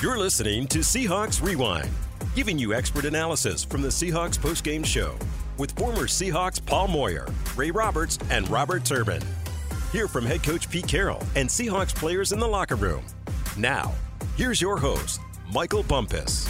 You're listening to Seahawks Rewind, giving you expert analysis from the Seahawks postgame show with former Seahawks Paul Moyer, Ray Roberts, and Robert Turbin. Hear from head coach Pete Carroll and Seahawks players in the locker room. Now, here's your host, Michael Bumpus.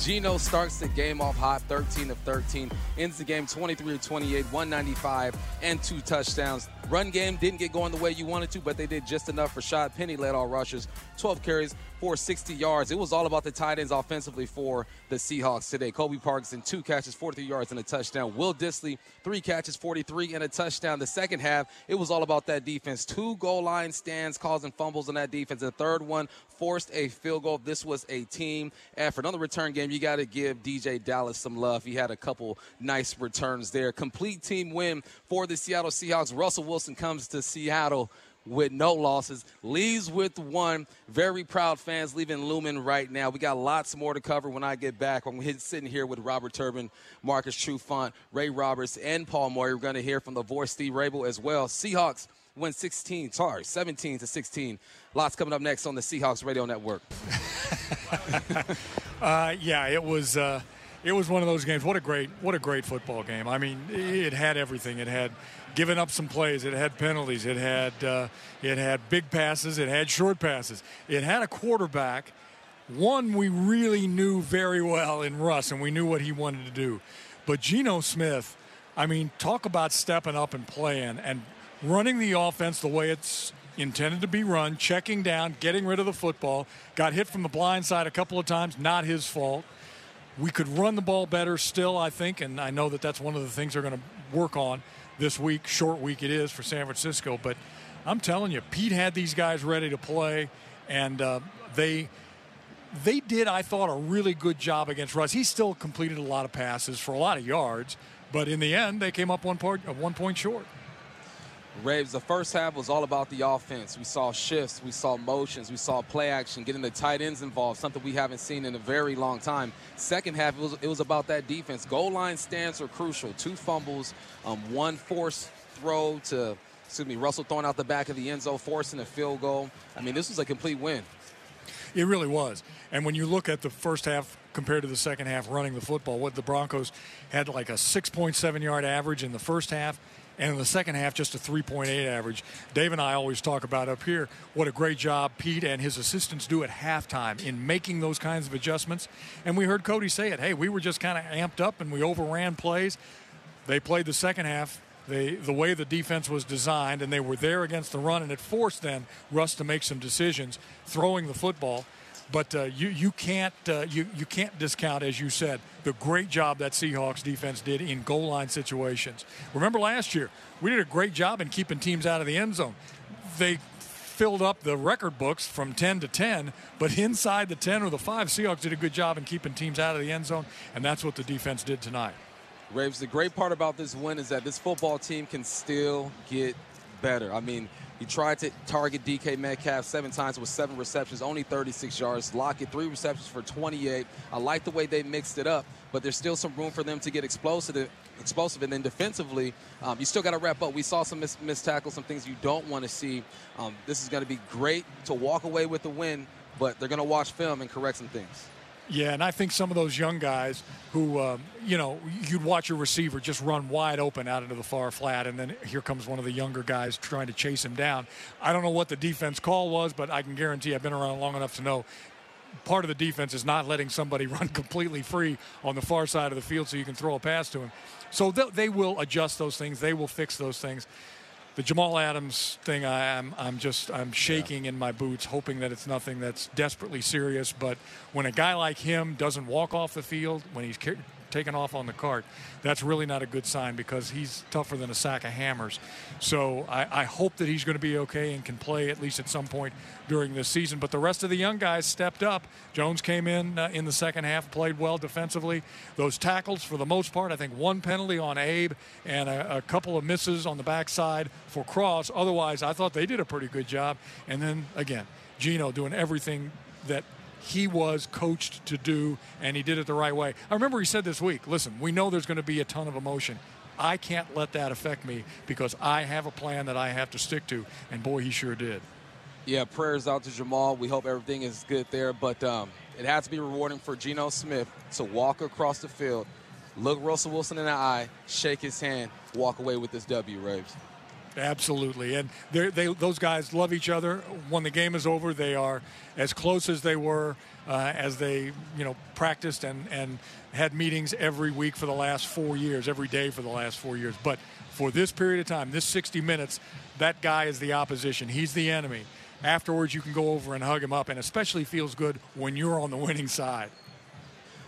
Geno starts the game off hot, 13 of 13, ends the game 23 of 28, 195, and 2 touchdowns. Run game didn't get going the way you wanted to, but they did just enough. Rashad Penny led all rushers, 12 carries for 60 yards. It was all about the tight ends offensively for the Seahawks today. Kobe Parkinson, 2 catches, 43 yards, and a touchdown. Will Dissly, 3 catches, 43, and a touchdown. The second half, it was all about that defense. 2 goal line stands causing fumbles on that defense. The third one forced a field goal. This was a team effort. On the return game, you got to give DeeJay Dallas some love. He had a couple nice returns there. Complete team win for the Seattle Seahawks. Russell Wilson comes to Seattle with no losses, leaves with one. Very proud fans leaving Lumen right now. We got lots more to cover when I get back. I'm sitting here with Robert Turbin, Marcus Trufant, Ray Roberts, and Paul Moyer. We're going to hear from the voice, Steve Raible, as well. Seahawks win 17-16. Lots coming up next on the Seahawks Radio Network. It was one of those games. What a great football game. I mean, it had everything. It had given up some plays. It had penalties. It had big passes. It had short passes. It had a quarterback, one we really knew very well in Russ, and we knew what he wanted to do. But Geno Smith, I mean, talk about stepping up and playing and running the offense the way it's intended to be run, checking down, getting rid of the football. Got hit from the blind side a couple of times. Not his fault. We could run the ball better still, I think, and I know that that's one of the things they're going to work on this week. Short week it is for San Francisco, but I'm telling you, Pete had these guys ready to play, and they did, I thought, a really good job against Russ. He still completed a lot of passes for a lot of yards, but in the end, they came up one point short. Raves, the first half was all about the offense. We saw shifts, we saw motions, we saw play action, getting the tight ends involved, something we haven't seen in a very long time. Second half, it was about that defense. Goal line stands are crucial. 2 fumbles, one forced throw to, Russell throwing out the back of the end zone, forcing a field goal. I mean, this was a complete win. It really was. And when you look at the first half compared to the second half running the football, what the Broncos had like a 6.7-yard average in the first half. And in the second half, just a 3.8 average. Dave and I always talk about up here what a great job Pete and his assistants do at halftime in making those kinds of adjustments. And we heard Cody say it. Hey, we were just kind of amped up and we overran plays. They played the second half the way the defense was designed, and they were there against the run, and it forced then Russ to make some decisions throwing the football. But you can't discount, as you said, the great job that Seahawks defense did in goal line situations. Remember last year, we did a great job in keeping teams out of the end zone. They filled up the record books from 10 to 10, but inside the 10 or the 5, Seahawks did a good job in keeping teams out of the end zone, and that's what the defense did tonight. Raves, the great part about this win is that this football team can still get better. I mean, he tried to target DK Metcalf 7 times with 7 receptions, only 36 yards. Lockett, 3 receptions for 28. I like the way they mixed it up, but there's still some room for them to get explosive. And then defensively, you still got to wrap up. We saw some missed tackles, some things you don't want to see. This is going to be great to walk away with the win, but they're going to watch film and correct some things. Yeah, and I think some of those young guys who, you'd watch a receiver just run wide open out into the far flat, and then here comes one of the younger guys trying to chase him down. I don't know what the defense call was, but I can guarantee I've been around long enough to know part of the defense is not letting somebody run completely free on the far side of the field so you can throw a pass to him. So they will adjust those things. They will fix those things. The Jamal Adams thing, I'm shaking in my boots, hoping that it's nothing that's desperately serious. But when a guy like him doesn't walk off the field, when he's taken off on the cart, that's really not a good sign because he's tougher than a sack of hammers. So I hope that he's going to be okay and can play at least at some point during this season. But the rest of the young guys stepped up. Jones came in the second half, played well defensively. Those tackles, for the most part, I think 1 penalty on Abe and a couple of misses on the backside for Cross. Otherwise, I thought they did a pretty good job. And then, again, Geno doing everything that he was coached to do, and he did it the right way. I remember he said this week, listen, we know there's going to be a ton of emotion. I can't let that affect me because I have a plan that I have to stick to, and boy, he sure did. Yeah, prayers out to Jamal. We hope everything is good there. But it has to be rewarding for Geno Smith to walk across the field, look Russell Wilson in the eye, shake his hand, walk away with this W, Rabes. Absolutely. And those guys love each other. When the game is over, they are as close as they were as they, you know, practiced and had meetings every week for the last 4 years, every day for the last 4 years. But for this period of time, this 60 minutes, that guy is the opposition. He's the enemy. Afterwards, you can go over and hug him up, and especially feels good when you're on the winning side.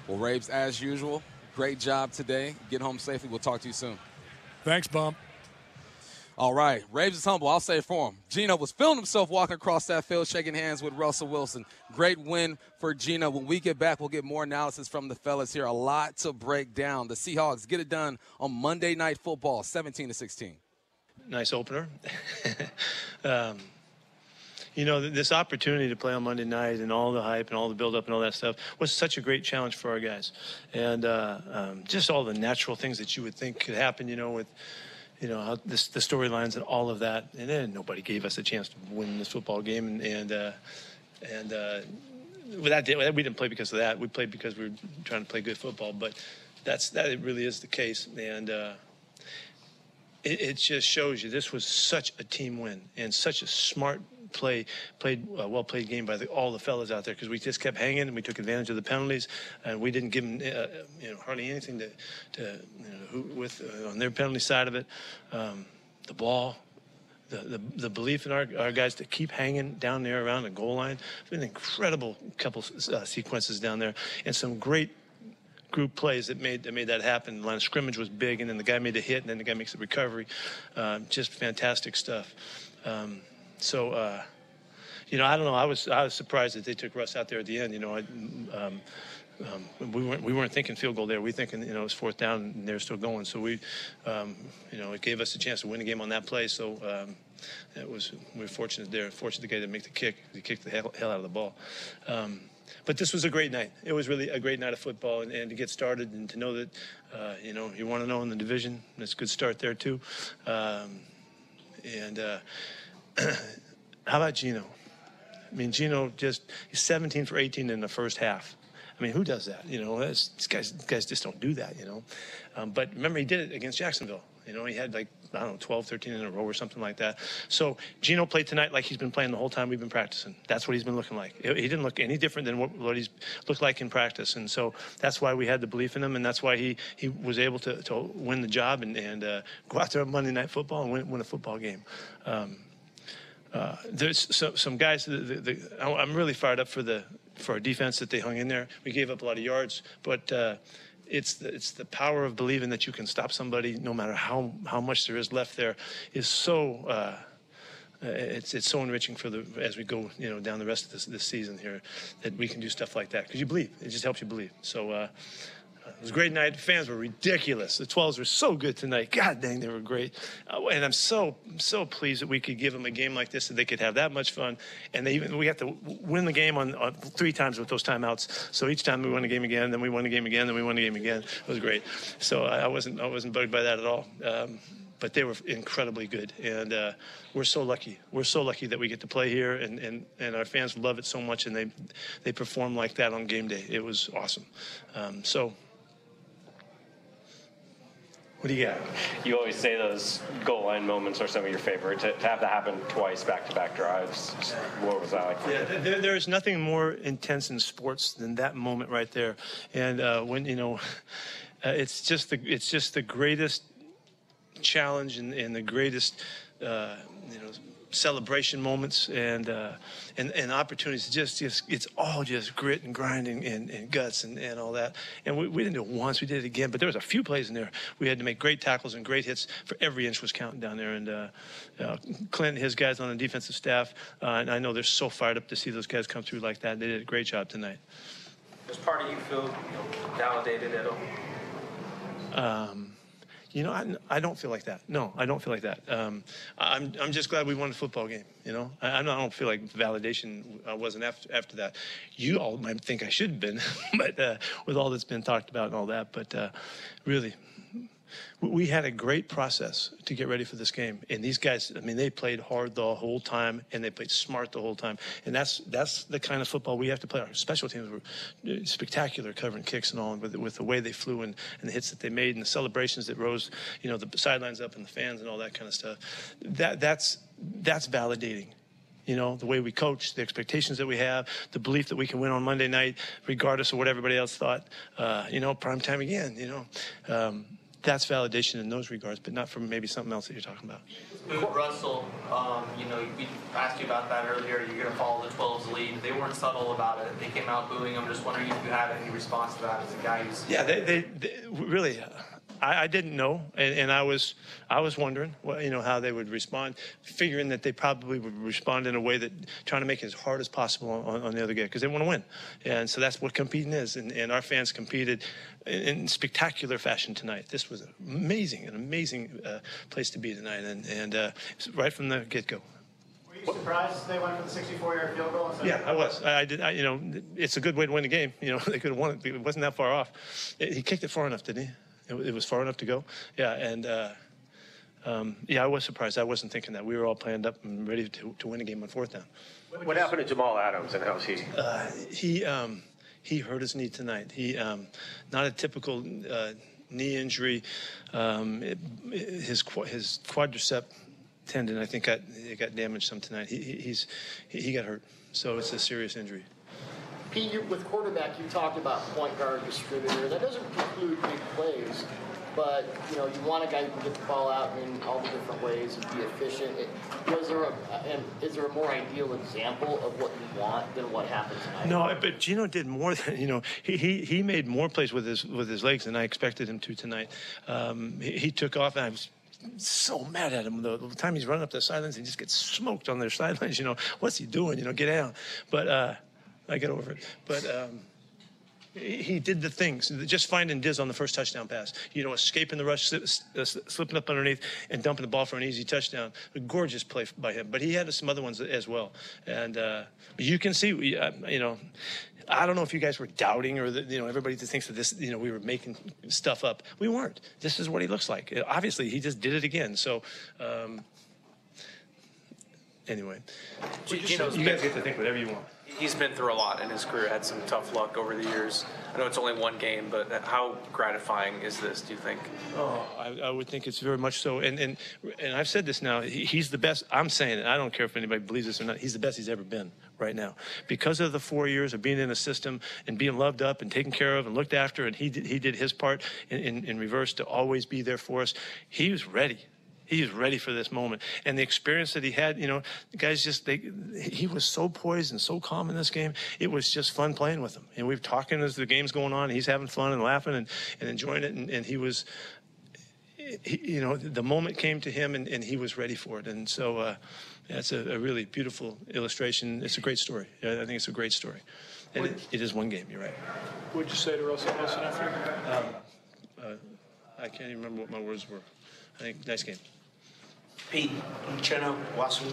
Well, Rabes, as usual, great job today. Get home safely. We'll talk to you soon. Thanks, Bump. All right, Rabes is humble. I'll say it for him. Geno was feeling himself walking across that field, shaking hands with Russell Wilson. Great win for Geno. When we get back, we'll get more analysis from the fellas here. A lot to break down. The Seahawks get it done on Monday Night Football, 17-16. Nice opener. You know, this opportunity to play on Monday night and all the hype and all the buildup and all that stuff was such a great challenge for our guys. And just all the natural things that you would think could happen, you know, with – you know, how the storylines and all of that. And then nobody gave us a chance to win this football game. And we didn't play because of that. We played because we were trying to play good football. But it really is the case. And it just shows you this was such a team win and such a smart well-played game by all the fellas out there, because we just kept hanging and we took advantage of the penalties, and we didn't give them hardly anything on their penalty side of it. The ball, the belief in our guys to keep hanging down there around the goal line. It's been an incredible couple sequences down there, and some great group plays that made that happen. The line of scrimmage was big, and then the guy made a hit, and then the guy makes the recovery. Just fantastic stuff. So, I don't know. I was surprised that they took Russ out there at the end. We weren't thinking field goal there. We thinking, it was fourth down and they're still going. So it gave us a chance to win the game on that play. So we were fortunate there. Fortunate to make the kick. He kicked the hell out of the ball. But this was a great night. It was really a great night of football, and to get started and to know that, you want to know in the division. That's a good start there too. How about Geno? I mean, Geno he's 17 for 18 in the first half. I mean, who does that? These guys just don't do that, But remember, he did it against Jacksonville. He had 12, 13 in a row or something like that. So Geno played tonight like he's been playing the whole time we've been practicing. That's what he's been looking like. He didn't look any different than what he's looked like in practice. And so that's why we had the belief in him, and that's why he was able to win the job and go out there on Monday Night Football and win a football game. There's some guys. I'm really fired up for our defense that they hung in there. We gave up a lot of yards, but it's the power of believing that you can stop somebody no matter how much there is left. There is so it's so enriching as we go down the rest of this season here, that we can do stuff like that because you believe. It just helps you believe. So it was a great night. The fans were ridiculous. The 12s were so good tonight. God dang, they were great. And I'm so pleased that we could give them a game like this, that they could have that much fun. And we have to win the game on three times with those timeouts. So each time we won the game again, then we won the game again, then we won the game again. It was great. So I wasn't bugged by that at all. But they were incredibly good, and we're so lucky. We're so lucky that we get to play here, and our fans love it so much, and they perform like that on game day. It was awesome. What do you got? You always say those goal line moments are some of your favorite. To have that happen twice, back-to-back drives, what was that like for you? Yeah, there is nothing more intense in sports than that moment right there. And it's just the greatest challenge and the greatest celebration moments and opportunities. Just it's all just grit and grinding and guts and all that. And we didn't do it once, we did it again. But there was a few plays in there. We had to make great tackles and great hits. For every inch was counting down there. And Clint and his guys on the defensive staff, and I know they're so fired up to see those guys come through like that. They did a great job tonight. Does part of you feel validated at all? I don't feel like that. No, I don't feel like that. I'm just glad we won a football game. I don't feel like validation. I wasn't after that. You all might think I should have been, but with all that's been talked about and all that. But really, We had a great process to get ready for this game. And these guys, I mean, they played hard the whole time, and they played smart the whole time. And that's the kind of football we have to play. Our special teams were spectacular, covering kicks and all, and with the way they flew and the hits that they made and the celebrations that rose, you know, the sidelines up and the fans and all that kind of stuff. That's validating. You know, the way we coach, the expectations that we have, the belief that we can win on Monday night, regardless of what everybody else thought, you know, prime time again, you know. That's validation in those regards, but not from maybe something else that you're talking about. With Russell, you know, we asked you about that earlier. You're going to follow the 12's lead. They weren't subtle about it. They came out booing. I'm just wondering if you had any response to that as a guy who's... Yeah, they really... I didn't know, and I was wondering, well, you know, how they would respond, figuring that they probably would respond in a way that trying to make it as hard as possible on the other guy, because they want to win. And so that's what competing is, and our fans competed in spectacular fashion tonight. This was an amazing place to be tonight, and right from the get-go. Were you surprised they went for the 64-yard field goal? Yeah, I was. I did, you know, it's a good way to win the game. You know, they could have won it. It wasn't that far off. He kicked it far enough, didn't he? It was far enough to go. Yeah, and yeah, I was surprised. I wasn't thinking that. We were all planned up and ready to win a game on fourth down. What happened to Jamal Adams, and how's he? He hurt his knee tonight. He not a typical knee injury. His quadricep tendon, I think, it got damaged some tonight. He got hurt, so it's a serious injury. Pete, with quarterback, you talked about point guard distributor. That doesn't preclude big plays, but, you know, you want a guy who can get the ball out in all the different ways and be efficient. Is there a more ideal example of what you want than what happened tonight? No, but Geno did more than, you know, he made more plays with his legs than I expected him to tonight. He took off, and I was so mad at him. The time he's running up the sidelines, he just gets smoked on their sidelines, you know. What's he doing? You know, get out. But, I get over it. But he did the things. Just finding Diz on the first touchdown pass. You know, escaping the rush, slipping up underneath, and dumping the ball for an easy touchdown. A gorgeous play by him. But he had some other ones as well. And you can see, you know, I don't know if you guys were doubting or, you know, everybody just thinks that this, you know, we were making stuff up. We weren't. This is what he looks like. Obviously, he just did it again. So, anyway. You guys get to think whatever you want. He's been through a lot in his career, had some tough luck over the years. I know it's only one game, but how gratifying is this, do you think? Oh, I would think it's very much so. And I've said this now, he's the best. I'm saying it. I don't care if anybody believes this or not. He's the best he's ever been right now. Because of the 4 years of being in a system and being loved up and taken care of and looked after, and he did his part in reverse to always be there for us, he was ready. He was ready for this moment. And the experience that he had, you know, guys just, he was so poised and so calm in this game. It was just fun playing with him. And we've talking as the game's going on. And he's having fun and laughing and enjoying it. And he was, you know, the moment came to him and he was ready for it. And so that's a really beautiful illustration. It's a great story. I think it's a great story. And it is one game, you're right. What did you say to Russell Wilson after? I can't even remember what my words were. I think, nice game. Pete, Uchenna Nwosu,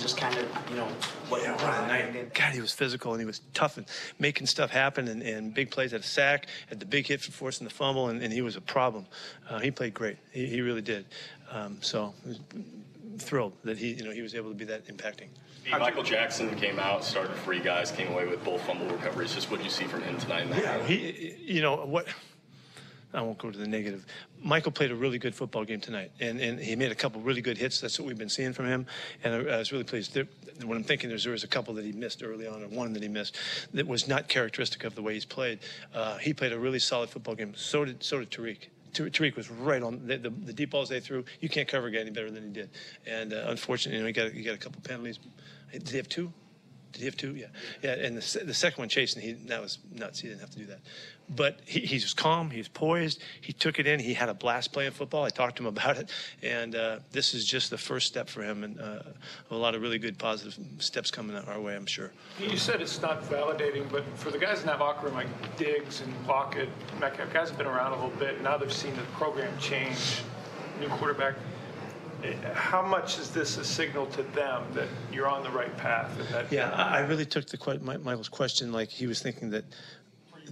just kind of, you know, what a night. God, he was physical and he was tough and making stuff happen and big plays at a sack, at the big hit for forcing the fumble, and he was a problem. He played great. He really did. So I was thrilled that he, you know, he was able to be that impacting. Michael Jackson came out, started three guys, came away with both fumble recoveries. Just what did you see from him tonight? Yeah, you know what. I won't go to the negative. Michael played a really good football game tonight, and he made a couple really good hits. That's what we've been seeing from him, and I was really pleased. What I'm thinking is there was a couple that he missed early on, or one that he missed, that was not characteristic of the way he's played. He played a really solid football game. So did Tariq. Tariq was right on the deep balls they threw. You can't cover a guy any better than he did. And unfortunately, you know, he got a couple penalties. Did he have two? Did he have two? Yeah. And the second one chasing, that was nuts. He didn't have to do that. But he was calm. He was poised. He took it in. He had a blast playing football. I talked to him about it. And this is just the first step for him, and a lot of really good positive steps coming our way, I'm sure. You said it's not validating, but for the guys in that locker room, like Diggs and Lockett, Metcalf, guys have been around a little bit. Now they've seen the program change, new quarterback. How much is this a signal to them that you're on the right path? I really took Michael's question like he was thinking that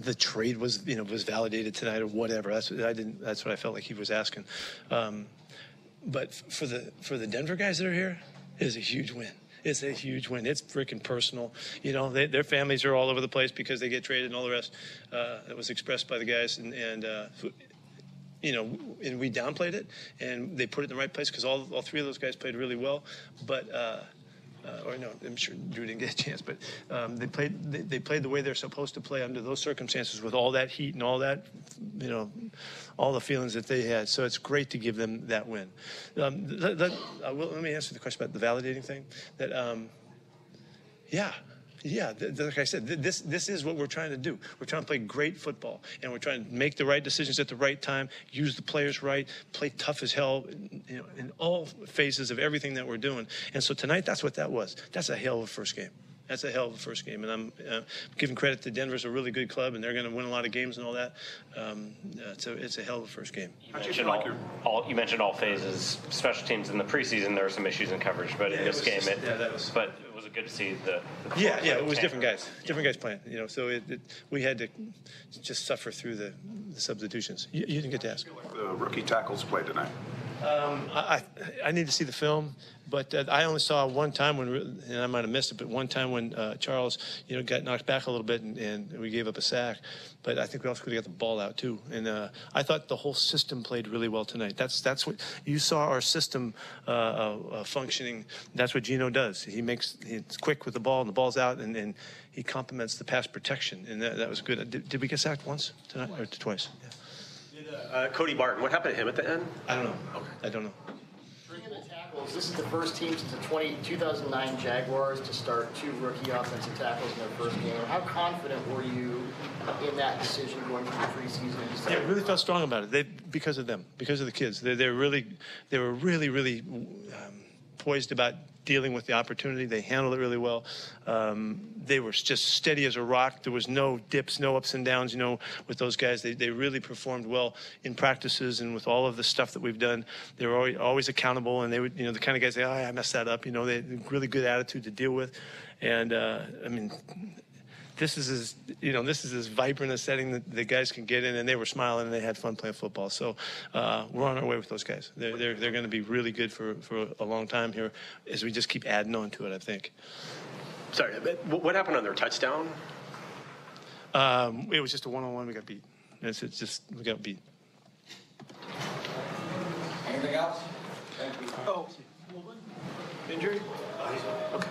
the trade was, you know, was validated tonight or whatever. That's what I felt like he was asking. But for the Denver guys that are here, it's a huge win. It's a huge win. It's freaking personal. You know, their families are all over the place because they get traded and all the rest. That was expressed by the guys, you know, and we downplayed it, and they put it in the right place because all three of those guys played really well. But or no, I'm sure Drew didn't get a chance, but they played the way they're supposed to play under those circumstances with all that heat and all that, you know, all the feelings that they had. So it's great to give them that win. Let me answer the question about the validating thing. That yeah, like I said, this is what we're trying to do. We're trying to play great football, and we're trying to make the right decisions at the right time, use the players right, play tough as hell, you know, in all phases of everything that we're doing. And so tonight, that's what that was. That's a hell of a first game. That's a hell of a first game. And I'm giving credit to Denver's a really good club, and they're going to win a lot of games and all that. It's a hell of a first game. You mentioned all phases, special teams in the preseason. There were some issues in coverage, but in this game, good to see the it was different guys playing, you know, so we had to just suffer through the substitutions. You didn't get to ask. Like the rookie tackles played tonight. I need to see the film, but I only saw one time when, and I might have missed it, but one time when Charles, you know, got knocked back a little bit and we gave up a sack, but I think we also could have got the ball out too. And I thought the whole system played really well tonight. That's what you saw, our system functioning. That's what Geno does. He's quick with the ball, and the ball's out, and he complements the pass protection, and that was good. Did we get sacked once tonight or twice? Yeah. Cody Barton, what happened to him at the end? I don't know. Okay. I don't know. Three of the tackles. This is the first team since the 2009 Jaguars to start two rookie offensive tackles in their first game. How confident were you in that decision going through the preseason? Yeah, I really felt strong about it. Because of them, because of the kids. They were really poised about dealing with the opportunity. They handled it really well. They were just steady as a rock. There was no dips, no ups and downs, you know, with those guys. They really performed well in practices and with all of the stuff that we've done. They were always accountable, and they would, you know, the kind of guys, I messed that up. You know, they had a really good attitude to deal with. And, I mean, this is as vibrant a setting that the guys can get in, and they were smiling and they had fun playing football. So we're on our way with those guys. They're going to be really good for a long time here, as we just keep adding on to it, I think. Sorry, but what happened on their touchdown? It was just a one-on-one. We got beat. It's just we got beat. Anything else? Thank you. Oh, injury? Okay.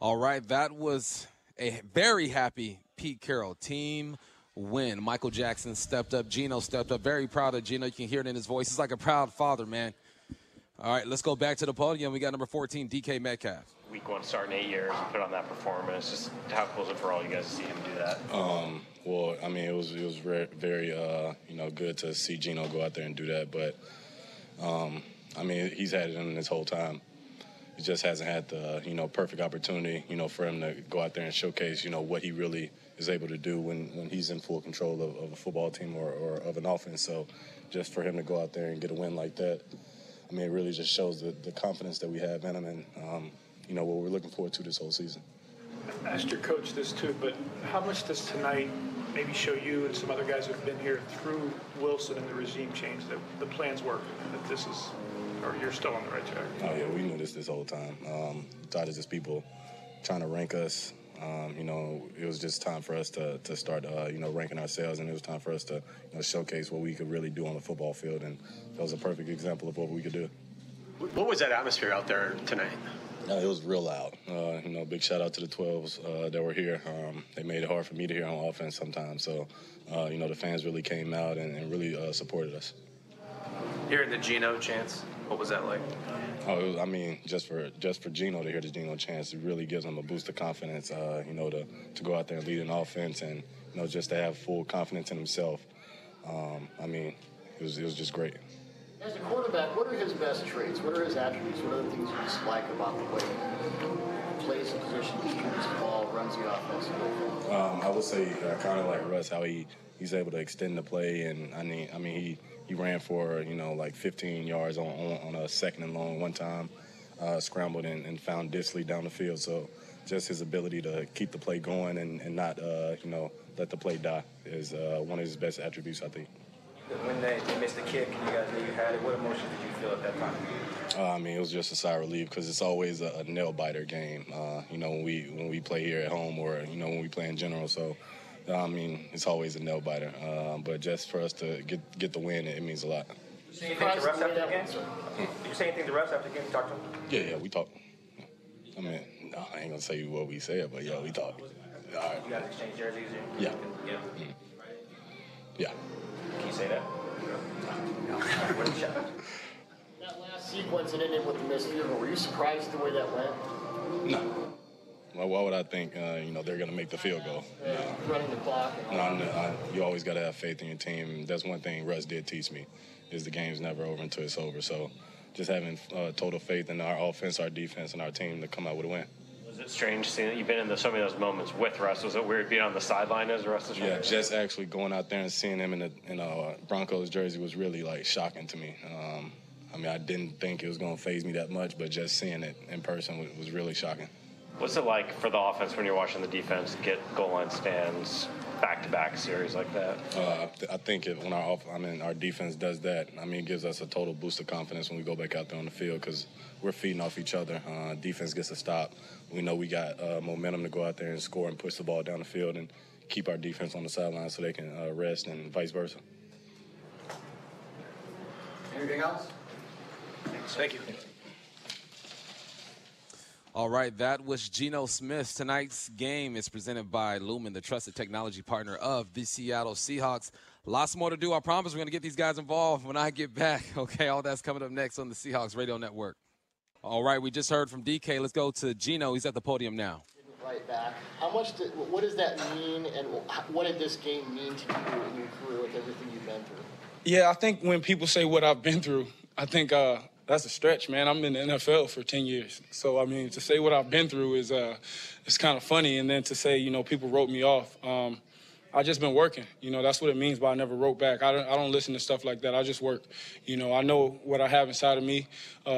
All right, that was a very happy Pete Carroll team win. Michael Jackson stepped up. Geno stepped up. Very proud of Geno. You can hear it in his voice. He's like a proud father, man. All right, let's go back to the podium. We got number 14, DK Metcalf. Week one start in 8 years. Put on that performance. Just how cool is it for all you guys to see him do that? Well, I mean, it was very you know, good to see Geno go out there and do that. But I mean, he's had it in his whole time. He just hasn't had the, you know, perfect opportunity, you know, for him to go out there and showcase, you know, what he really is able to do when he's in full control of a football team or of an offense. So just for him to go out there and get a win like that, I mean, it really just shows the confidence that we have in him and, you know, what we're looking forward to this whole season. I asked your coach this too, but how much does tonight maybe show you and some other guys who've been here through Wilson and the regime change that the plans work, that this is... Or you're still on the right track? Oh, yeah, we knew this whole time. Thought it was just people trying to rank us. You know, it was just time for us to start, you know, ranking ourselves, and it was time for us to, you know, showcase what we could really do on the football field, and that was a perfect example of what we could do. What was that atmosphere out there tonight? It was real loud. You know, big shout-out to the 12s that were here. They made it hard for me to hear on offense sometimes. So, you know, the fans really came out and really supported us. Hearing the Geno chants, what was that like? I mean, just for Geno to hear the Geno chants, it really gives him a boost of confidence, you know, to go out there and lead an offense and, you know, just to have full confidence in himself. I mean, it was just great. As a quarterback, what are his best traits? What are his attributes? What are the things you dislike about the way he plays the position, distributes the ball, runs the offense? I would say kind of like Russ, how he's able to extend the play, and I mean he ran for, you know, like 15 yards on a second and long one time. scrambled and found Dissly down the field. So just his ability to keep the play going and not, let the play die is one of his best attributes, I think. When they missed the kick and you guys knew you had it, what emotion did you feel at that time? I mean, it was just a sigh of relief because it's always a nail-biter game, when we play here at home or, when we play in general. So, I mean, it's always a nail-biter. But just for us to get the win, it means a lot. Did you say anything to refs after the game? Did you say anything to refs after the game? You talked to them? Yeah, we talked. I mean, no, I ain't going to say what we said, but, yeah, we talked. All right. You guys exchange jerseys? Yeah. Yeah. Mm-hmm. Yeah. Can you say that? No. That last sequence that ended with the missed field goal, were you surprised the way that went? No. Well, why would I think, they're going to make the field goal? No. Running the clock. You always got to have faith in your team. That's one thing Russ did teach me, is the game's never over until it's over. So just having total faith in our offense, our defense, and our team to come out with a win. Is it strange seeing that you've been in so many of those moments with Russ? Was it weird being on the sideline as Russ? Yeah, just actually going out there and seeing him in a Broncos jersey was really, shocking to me. I didn't think it was going to faze me that much, but just seeing it in person was really shocking. What's it like for the offense when you're watching the defense get goal line stands, back-to-back series like that? I think when our defense does that, it gives us a total boost of confidence when we go back out there on the field because we're feeding off each other. Defense gets a stop. We know we got momentum to go out there and score and push the ball down the field and keep our defense on the sideline so they can rest and vice versa. Anything else? Thank you. All right, that was Geno Smith. Tonight's game is presented by Lumen, the trusted technology partner of the Seattle Seahawks. Lots more to do. I promise we're going to get these guys involved when I get back. Okay, all that's coming up next on the Seahawks Radio Network. All right, we just heard from DK. Let's go to Geno. He's at the podium now. Right back. How much? What does that mean, and what did this game mean to you in your career with everything you've been through? Yeah, I think when people say what I've been through, I think that's a stretch, man. I'm in the NFL for 10 years. So, to say what I've been through is it's kind of funny. And then to say, people wrote me off. I just been working. That's what it means by I never wrote back. I don't listen to stuff like that. I just work. I know what I have inside of me.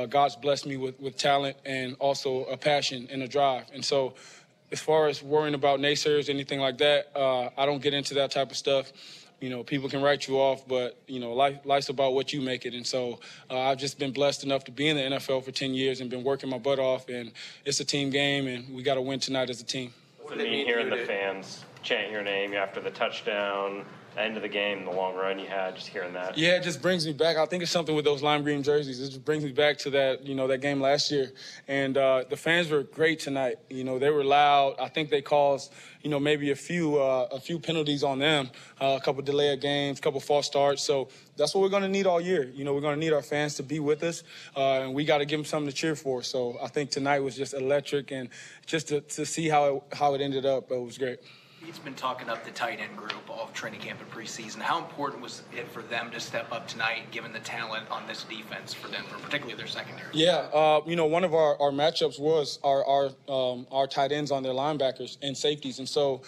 God's blessed me with talent and also a passion and a drive. And so as far as worrying about naysayers, anything like that, I don't get into that type of stuff. People can write you off, but, life's about what you make it. And so I've just been blessed enough to be in the NFL for 10 years and been working my butt off. And it's a team game, and we got to win tonight as a team. What does it mean hearing the fans chant your name after the touchdown, end of the game, the long run you had, just hearing that? Yeah, it just brings me back. I think it's something with those lime green jerseys. It just brings me back to that, that game last year. And the fans were great tonight. They were loud. I think they caused, maybe a few penalties on them, a couple delay of games, a couple false starts. So that's what we're going to need all year. We're going to need our fans to be with us, and we got to give them something to cheer for. So I think tonight was just electric, and just to see how it ended up, it was great. Pete's been talking up the tight end group all of training camp and preseason. How important was it for them to step up tonight, given the talent on this defense for Denver, particularly their secondary? Yeah, one of our matchups was our tight ends on their linebackers and safeties. And so,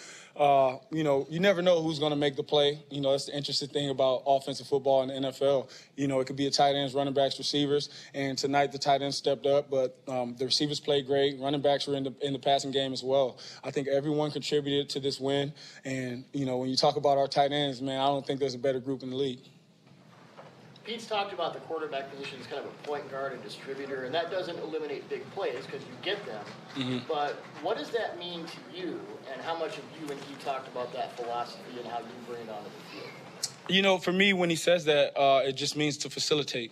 you never know who's going to make the play. That's the interesting thing about offensive football in the NFL. It could be a tight ends, running backs, receivers. And tonight the tight ends stepped up, but the receivers played great. Running backs were in the passing game as well. I think everyone contributed to this win. And, when you talk about our tight ends, man, I don't think there's a better group in the league. Pete's talked about the quarterback position as kind of a point guard and distributor, and that doesn't eliminate big plays because you get them. Mm-hmm. But what does that mean to you, and how much have you and he talked about that philosophy and how you bring it onto the field? For me, when he says that, it just means to facilitate,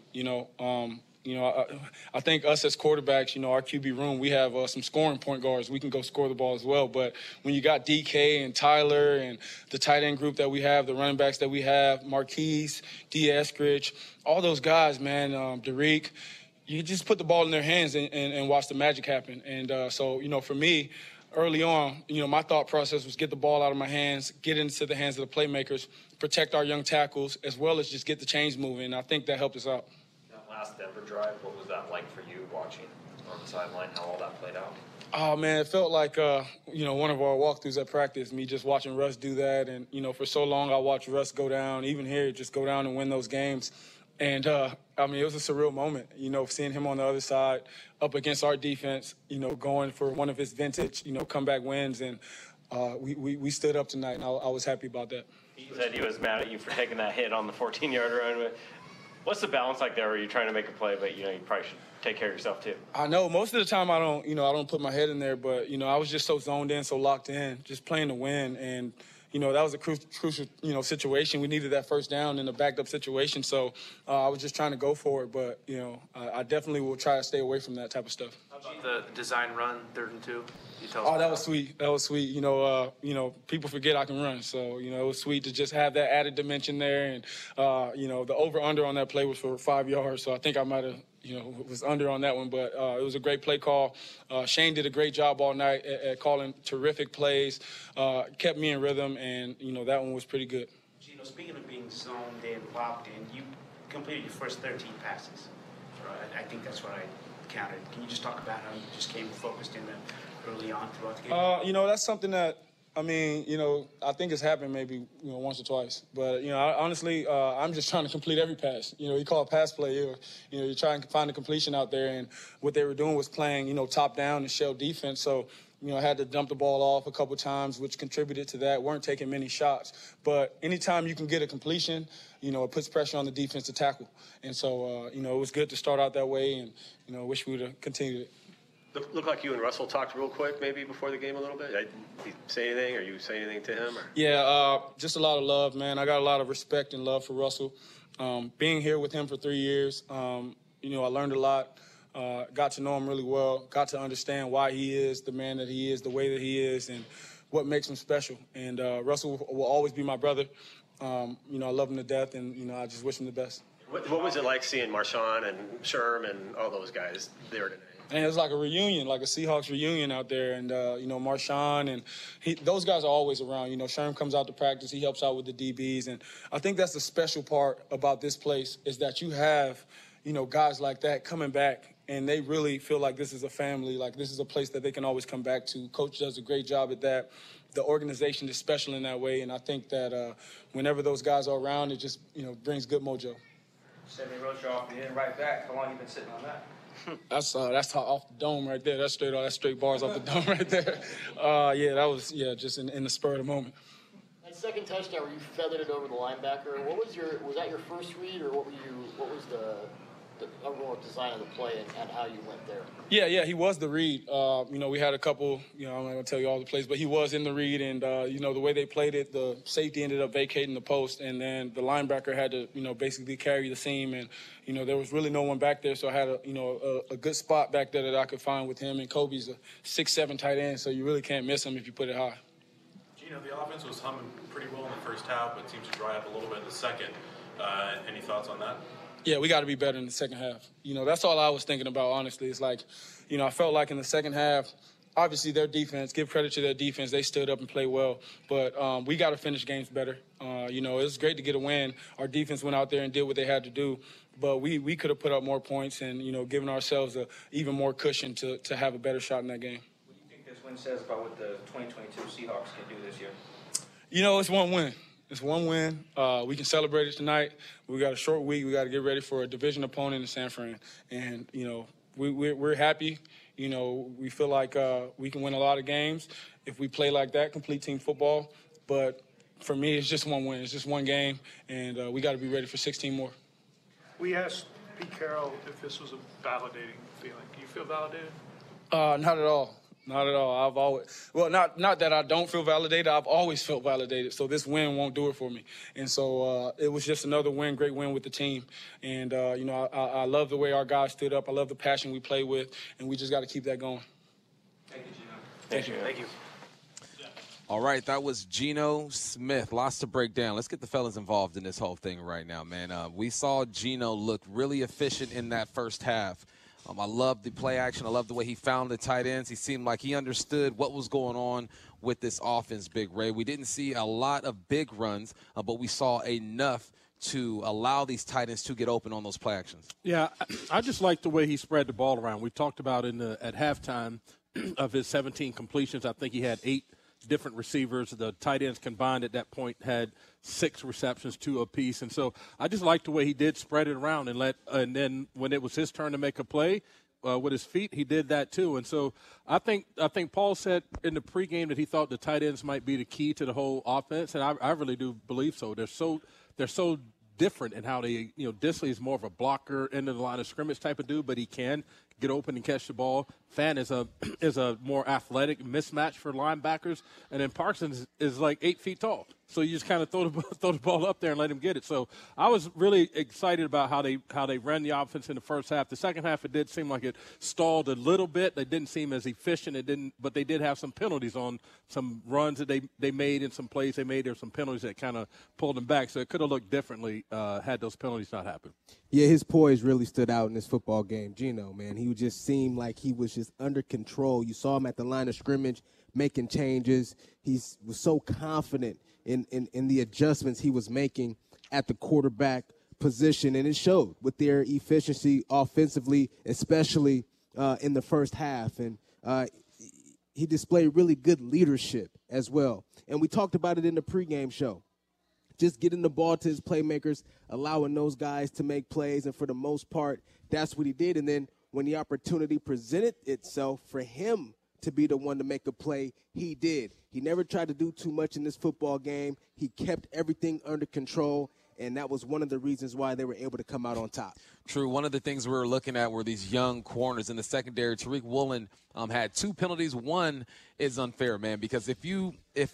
I think us as quarterbacks, our QB room, we have some scoring point guards. We can go score the ball as well. But when you got DK and Tyler and the tight end group that we have, the running backs that we have, Marquise, D. Eskridge, all those guys, man, Tariq, you just put the ball in their hands and watch the magic happen. And so, for me, early on, my thought process was get the ball out of my hands, get into the hands of the playmakers, protect our young tackles, as well as just get the chains moving. And I think that helped us out. Last Denver drive, what was that like for you watching on the sideline, how all that played out? Oh, man, it felt like, one of our walkthroughs at practice, me just watching Russ do that. And, for so long I watched Russ go down, even here, just go down and win those games. And I mean, it was a surreal moment, you know, seeing him on the other side up against our defense, you know, going for one of his vintage, you know, comeback wins. And we stood up tonight, and I was happy about that. He said he was mad at you for taking that hit on the 14-yard run. What's the balance like there where you're trying to make a play, but, you know, you probably should take care of yourself too? I know. Most of the time I don't put my head in there, but, you know, I was just so zoned in, so locked in, just playing to win. And, you know, that was a crucial, you know, situation. We needed that first down in a backed-up situation, so I was just trying to go for it. But, you know, I definitely will try to stay away from that type of stuff. How about the design run, 3rd and 2? Oh, that was sweet. That was sweet. You know, people forget I can run. So, you know, it was sweet to just have that added dimension there. And, you know, the over-under on that play was for 5 yards, so I think I might have, you know, was under on that one. But it was a great play call. Shane did a great job all night at calling terrific plays, kept me in rhythm, and, you know, that one was pretty good. Geno, speaking of being zoned in, locked in, you completed your first 13 passes. I think that's what I counted. Can you just talk about how you just came focused in the early on throughout the game? You know, that's something that, I mean, you know, I think it's happened maybe, you know, once or twice. But, you know, honestly, I'm just trying to complete every pass. You know, you call a pass play, you know, you're trying to find a completion out there. And what they were doing was playing, you know, top down and shell defense. So, you know, I had to dump the ball off a couple times, which contributed to that. Weren't taking many shots. But anytime you can get a completion, you know, it puts pressure on the defense to tackle. And so, you know, it was good to start out that way. And, you know, I wish we would have continued it. Looked like you and Russell talked real quick maybe before the game a little bit. Did he say anything, or you say anything to him? Or? Yeah, just a lot of love, man. I got a lot of respect and love for Russell. Being here with him for 3 years, you know, I learned a lot. Got to know him really well. Got to understand why he is the man that he is, the way that he is, and what makes him special. And Russell will always be my brother. You know, I love him to death, and, you know, I just wish him the best. What was it like seeing Marshawn and Sherm and all those guys there today? And it was like a reunion, like a Seahawks reunion out there. And, you know, Marshawn and those guys are always around. You know, Sherm comes out to practice. He helps out with the DBs. And I think that's the special part about this place is that you have, you know, guys like that coming back. And they really feel like this is a family, like this is a place that they can always come back to. Coach does a great job at that. The organization is special in that way. And I think that whenever those guys are around, it just, you know, brings good mojo. 7 roads off the end right back. How long have you been sitting on that? That's off the dome right there. That's straight bars off the dome right there. Yeah, that was just in the spur of the moment. That second touchdown where you feathered it over the linebacker. What was your that your first read, or what was the overall design of the play and how you went there? Yeah, he was the read. You know, we had a couple, you know, I'm not going to tell you all the plays, but he was in the read. And, you know, the way they played it, the safety ended up vacating the post, and then the linebacker had to, you know, basically carry the seam. And, you know, there was really no one back there, so I had, a good spot back there that I could find with him. And Kobe's a 6'7" tight end, so you really can't miss him if you put it high. Geno, the offense was humming pretty well in the first half, but seems to dry up a little bit in the second. Any thoughts on that? Yeah, we got to be better in the second half. You know, that's all I was thinking about, honestly. It's like, you know, I felt like in the second half, obviously their defense, give credit to their defense, they stood up and played well. But we got to finish games better. You know, it was great to get a win. Our defense went out there and did what they had to do. But we could have put up more points and, you know, given ourselves a even more cushion to have a better shot in that game. What do you think this win says about what the 2022 Seahawks can do this year? You know, it's one win. It's one win. We can celebrate it tonight. We got a short week. We got to get ready for a division opponent in San Fran. And, you know, we're happy. You know, we feel like we can win a lot of games if we play like that, complete team football. But for me, it's just one win. It's just one game, and we got to be ready for 16 more. We asked Pete Carroll if this was a validating feeling. Do you feel validated? Not at all. Not at all. I've always – well, not that I don't feel validated. I've always felt validated, so this win won't do it for me. And so it was just another win, great win with the team. And, you know, I love the way our guys stood up. I love the passion we play with, and we just got to keep that going. Thank you, Geno. Thank you. All right, that was Geno Smith. Lots to break down. Let's get the fellas involved in this whole thing right now, man. We saw Geno look really efficient in that first half. I love the play action. I love the way he found the tight ends. He seemed like he understood what was going on with this offense, Big Ray. We didn't see a lot of big runs, but we saw enough to allow these tight ends to get open on those play actions. Yeah, I just like the way he spread the ball around. We talked about at halftime of his 17 completions, I think he had 8 different receivers. The tight ends combined at that point had 6 receptions, 2 apiece. And so I just liked the way he did spread it around and let. And then when it was his turn to make a play with his feet, he did that too. And so I think Paul said in the pregame that he thought the tight ends might be the key to the whole offense, and I really do believe so. They're so different in how they, Dissly is more of a blocker, end of the line of scrimmage type of dude, but he can get open and catch the ball. Fan is a more athletic mismatch for linebackers, and then Parsons is like 8 feet tall. So you just kind of throw the ball up there and let him get it. So I was really excited about how they ran the offense in the first half. The second half, it did seem like it stalled a little bit. They didn't seem as efficient. But they did have some penalties on some runs that they made and some plays they made. There were some penalties that kind of pulled them back. So it could have looked differently had those penalties not happened. Yeah, his poise really stood out in this football game. Geno, man, he just seemed like he was just under control. You saw him at the line of scrimmage making changes. He was so confident in the adjustments he was making at the quarterback position, and it showed with their efficiency offensively, especially in the first half. And he displayed really good leadership as well. And we talked about it in the pregame show. Just getting the ball to his playmakers, allowing those guys to make plays, and for the most part, that's what he did. And then when the opportunity presented itself for him to be the one to make a play, he did. He never tried to do too much in this football game. He kept everything under control, and that was one of the reasons why they were able to come out on top. True. One of the things we were looking at were these young corners in the secondary. Tariq Woolen had 2 penalties. One is unfair, man, because if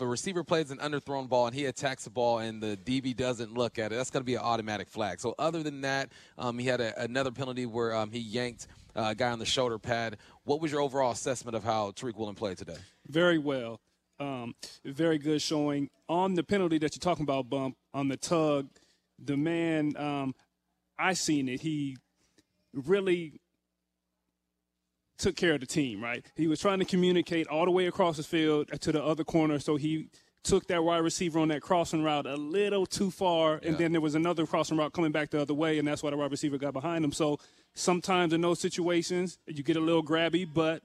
a receiver plays an underthrown ball and he attacks the ball and the DB doesn't look at it, that's going to be an automatic flag. So other than that, he had another penalty where he yanked a guy on the shoulder pad. What was your overall assessment of how Tariq Woolen played today? Very well. Very good showing. On the penalty that you're talking about, Bump, on the tug, the man, I seen it. He really took care of the team, right? He was trying to communicate all the way across the field to the other corner, so he took that wide receiver on that crossing route a little too far, yeah. And then there was another crossing route coming back the other way, and that's why the wide receiver got behind him. So sometimes in those situations you get a little grabby, but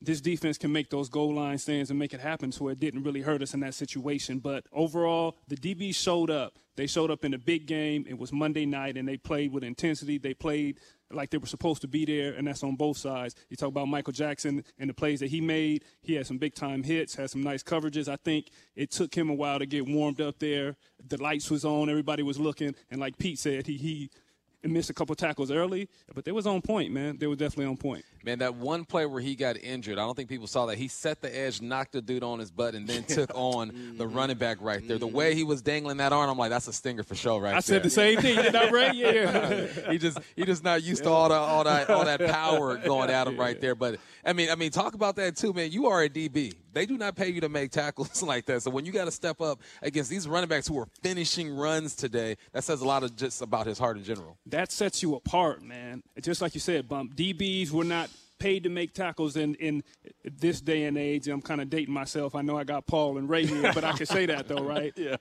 this defense can make those goal line stands and make it happen to where it didn't really hurt us in that situation. But overall, the DBs showed up. They showed up in a big game. It was Monday night, and they played with intensity. They played like they were supposed to be there, and that's on both sides. You talk about Michael Jackson and the plays that he made. He had some big-time hits, had some nice coverages. I think it took him a while to get warmed up there. The lights was on. Everybody was looking. And like Pete said, he – and missed a couple tackles early, but they was on point, man. They were definitely on point. Man, that one play where he got injured, I don't think people saw that. He set the edge, knocked the dude on his butt, and then took on the running back right there. The way he was dangling that arm, I'm like, that's a stinger for sure right there. I said the same thing. Did I right? Yeah. He just not used to all that power going at him right there. But, I mean, talk about that too, man. You are a DB. They do not pay you to make tackles like that. So when you got to step up against these running backs who are finishing runs today, that says a lot of just about his heart in general. That sets you apart, man. Just like you said, Bump, DBs were not paid to make tackles in this day and age. I'm kind of dating myself. I know I got Paul and Ray here, but I can say that, though, right? Yeah.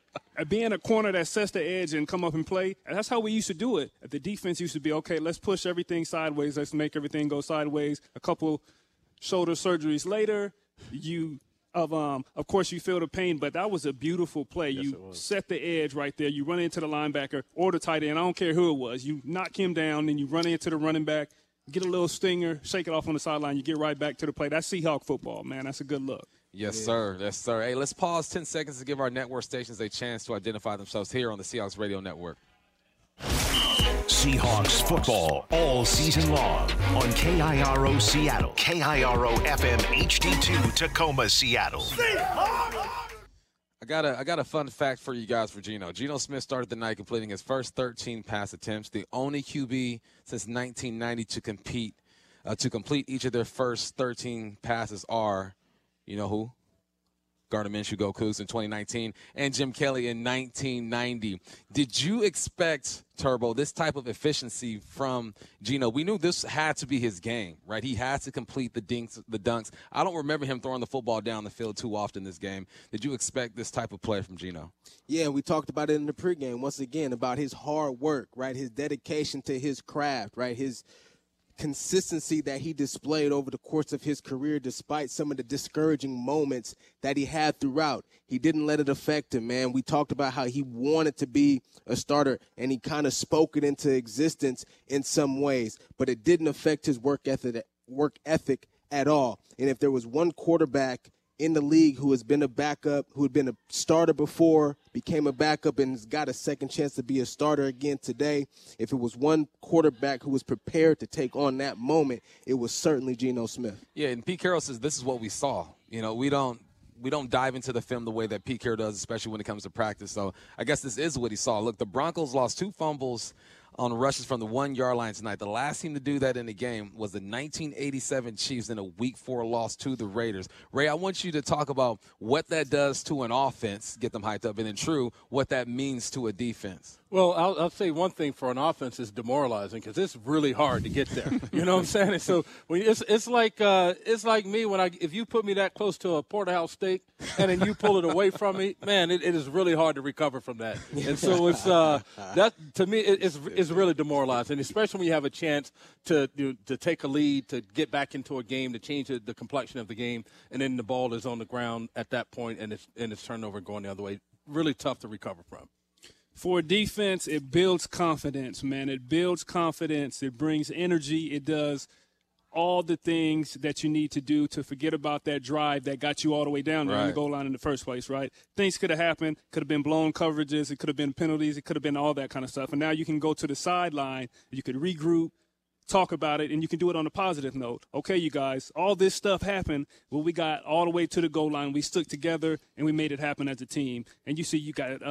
Being a corner that sets the edge and come up and play, that's how we used to do it. The defense used to be, okay, let's push everything sideways. Let's make everything go sideways. A couple shoulder surgeries later, of course, you feel the pain, but that was a beautiful play. Yes, you set the edge right there. You run into the linebacker or the tight end. I don't care who it was. You knock him down, then you run into the running back, get a little stinger, shake it off on the sideline. You get right back to the play. That's Seahawk football, man. That's a good look. Yes, sir. Yes, sir. Hey, let's pause 10 seconds to give our network stations a chance to identify themselves here on the Seahawks Radio Network. Seahawks football all season long on KIRO Seattle, KIRO FM HD2 Tacoma, Seattle. Seahawks! I got a fun fact for you guys for Geno. Geno Smith started the night completing his first 13 pass attempts, the only QB since 1990 to complete each of their first 13 passes are, you know who? Gardner Minshew Gokus in 2019, and Jim Kelly in 1990. Did you expect, Turbo, this type of efficiency from Geno? We knew this had to be his game, right? He has to complete the dunks. I don't remember him throwing the football down the field too often this game. Did you expect this type of play from Geno? Yeah, we talked about it in the pregame, once again, about his hard work, right? His dedication to his craft, right? His consistency that he displayed over the course of his career, despite some of the discouraging moments that he had throughout. He didn't let it affect him, man. We talked about how he wanted to be a starter, and he kind of spoke it into existence in some ways, but it didn't affect his work ethic at all. And if there was one quarterback in the league who has been a backup, who had been a starter before, became a backup, and has got a second chance to be a starter again today, if it was one quarterback who was prepared to take on that moment, it was certainly Geno Smith. Yeah, and Pete Carroll says this is what we saw. You know, we don't dive into the film the way that Pete Carroll does, especially when it comes to practice. So I guess this is what he saw. Look, the Broncos lost 2 fumbles on rushes from the 1-yard line tonight. The last team to do that in the game was the 1987 Chiefs in a Week 4 loss to the Raiders. Ray, I want you to talk about what that does to an offense, get them hyped up, and then True, what that means to a defense. Well, I'll say one thing for an offense is demoralizing, because it's really hard to get there. You know what I'm saying? And so it's like me when if you put me that close to a porterhouse steak and then you pull it away from me, man, it is really hard to recover from that. And so it's that to me it's really demoralizing, especially when you have a chance to take a lead, to get back into a game, to change the complexion of the game, and then the ball is on the ground at that point and it's turnover going the other way. Really tough to recover from. For defense, it builds confidence, man. It builds confidence. It brings energy. It does all the things that you need to do to forget about that drive that got you all the way down there on the goal line in the first place, right? Things could have happened. Could have been blown coverages. It could have been penalties. It could have been all that kind of stuff. And now you can go to the sideline. You could regroup, talk about it, and you can do it on a positive note. Okay, you guys, all this stuff happened, but we got all the way to the goal line. We stuck together, and we made it happen as a team. And you see you got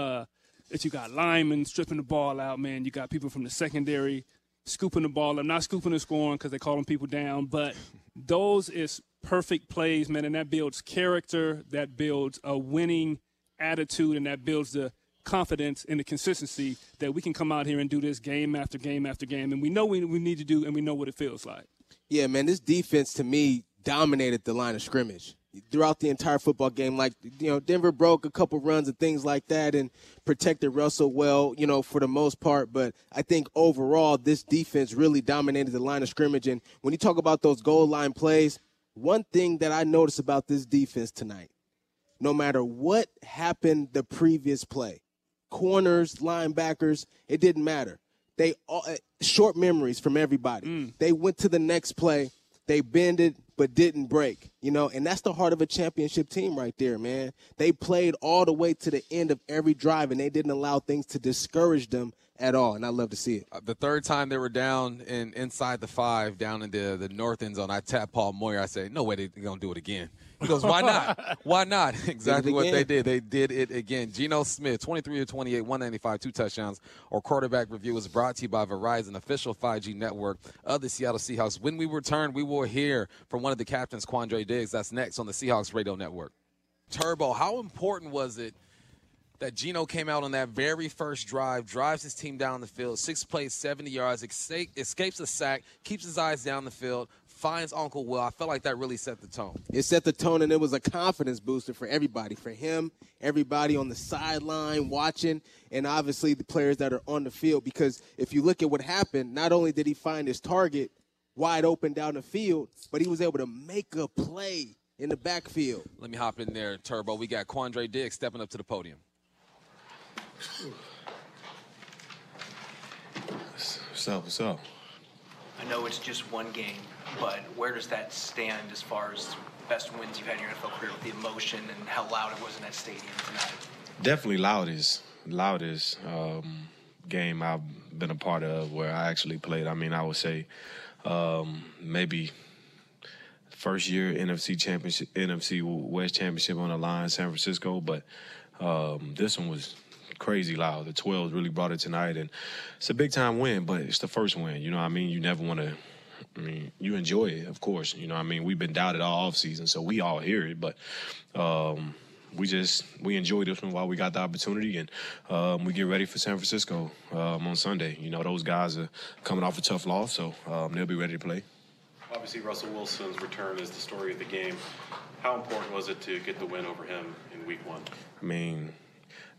linemen stripping the ball out, man. You got people from the secondary scooping the ball. I'm not scooping and scoring because they call them people down, but those is perfect plays, man, and that builds character, that builds a winning attitude, and that builds the confidence and the consistency that we can come out here and do this game after game after game, and we know we need to do, and we know what it feels like. Yeah, man, this defense to me dominated the line of scrimmage throughout the entire football game. Like, you know, Denver broke a couple runs and things like that and protected Russell well, you know, for the most part. But I think overall this defense really dominated the line of scrimmage. And when you talk about those goal line plays, one thing that I noticed about this defense tonight, no matter what happened the previous play, corners, linebackers, it didn't matter. They all short memories from everybody. They went to the next play. They bended but didn't break, you know, and that's the heart of a championship team right there, man. They played all the way to the end of every drive, and they didn't allow things to discourage them at all, and I love to see it. The third time they were down and inside the 5, down in the north end zone, I tapped Paul Moyer. I said, no way they're going to do it again. He goes, why not? Why not? Exactly what they did. They did it again. Geno Smith, 23 of 28, 195, 2 touchdowns. Our quarterback review is brought to you by Verizon, official 5G network of the Seattle Seahawks. When we return, we will hear from one of the captains, Quandre Diggs. That's next on the Seahawks Radio Network. Turbo, how important was it that Geno came out on that very first drive, drives his team down the field, 6 plays, 70 yards, escapes a sack, keeps his eyes down the field, finds Uncle Will? I felt like that really set the tone. It set the tone, and it was a confidence booster for everybody, for him, everybody on the sideline watching, and obviously the players that are on the field. Because if you look at what happened, not only did he find his target wide open down the field, but he was able to make a play in the backfield. Let me hop in there, Turbo. We got Quandre Diggs stepping up to the podium. What's up? I know it's just one game, but where does that stand as far as best wins you've had in your NFL career with the emotion and how loud it was in that stadium tonight? Definitely loudest game I've been a part of where I actually played. I mean, I would say maybe first year NFC West Championship on the line, San Francisco, but this one was crazy loud. The 12s really brought it tonight, and it's a big-time win, but it's the first win. You know what I mean? You never want to – I mean, you enjoy it, of course. You know what I mean? We've been doubted all offseason, so we all hear it, but we enjoyed this one while we got the opportunity, and we get ready for San Francisco on Sunday. You know, those guys are coming off a tough loss, so they'll be ready to play. Obviously, Russell Wilson's return is the story of the game. How important was it to get the win over him in Week 1? I mean –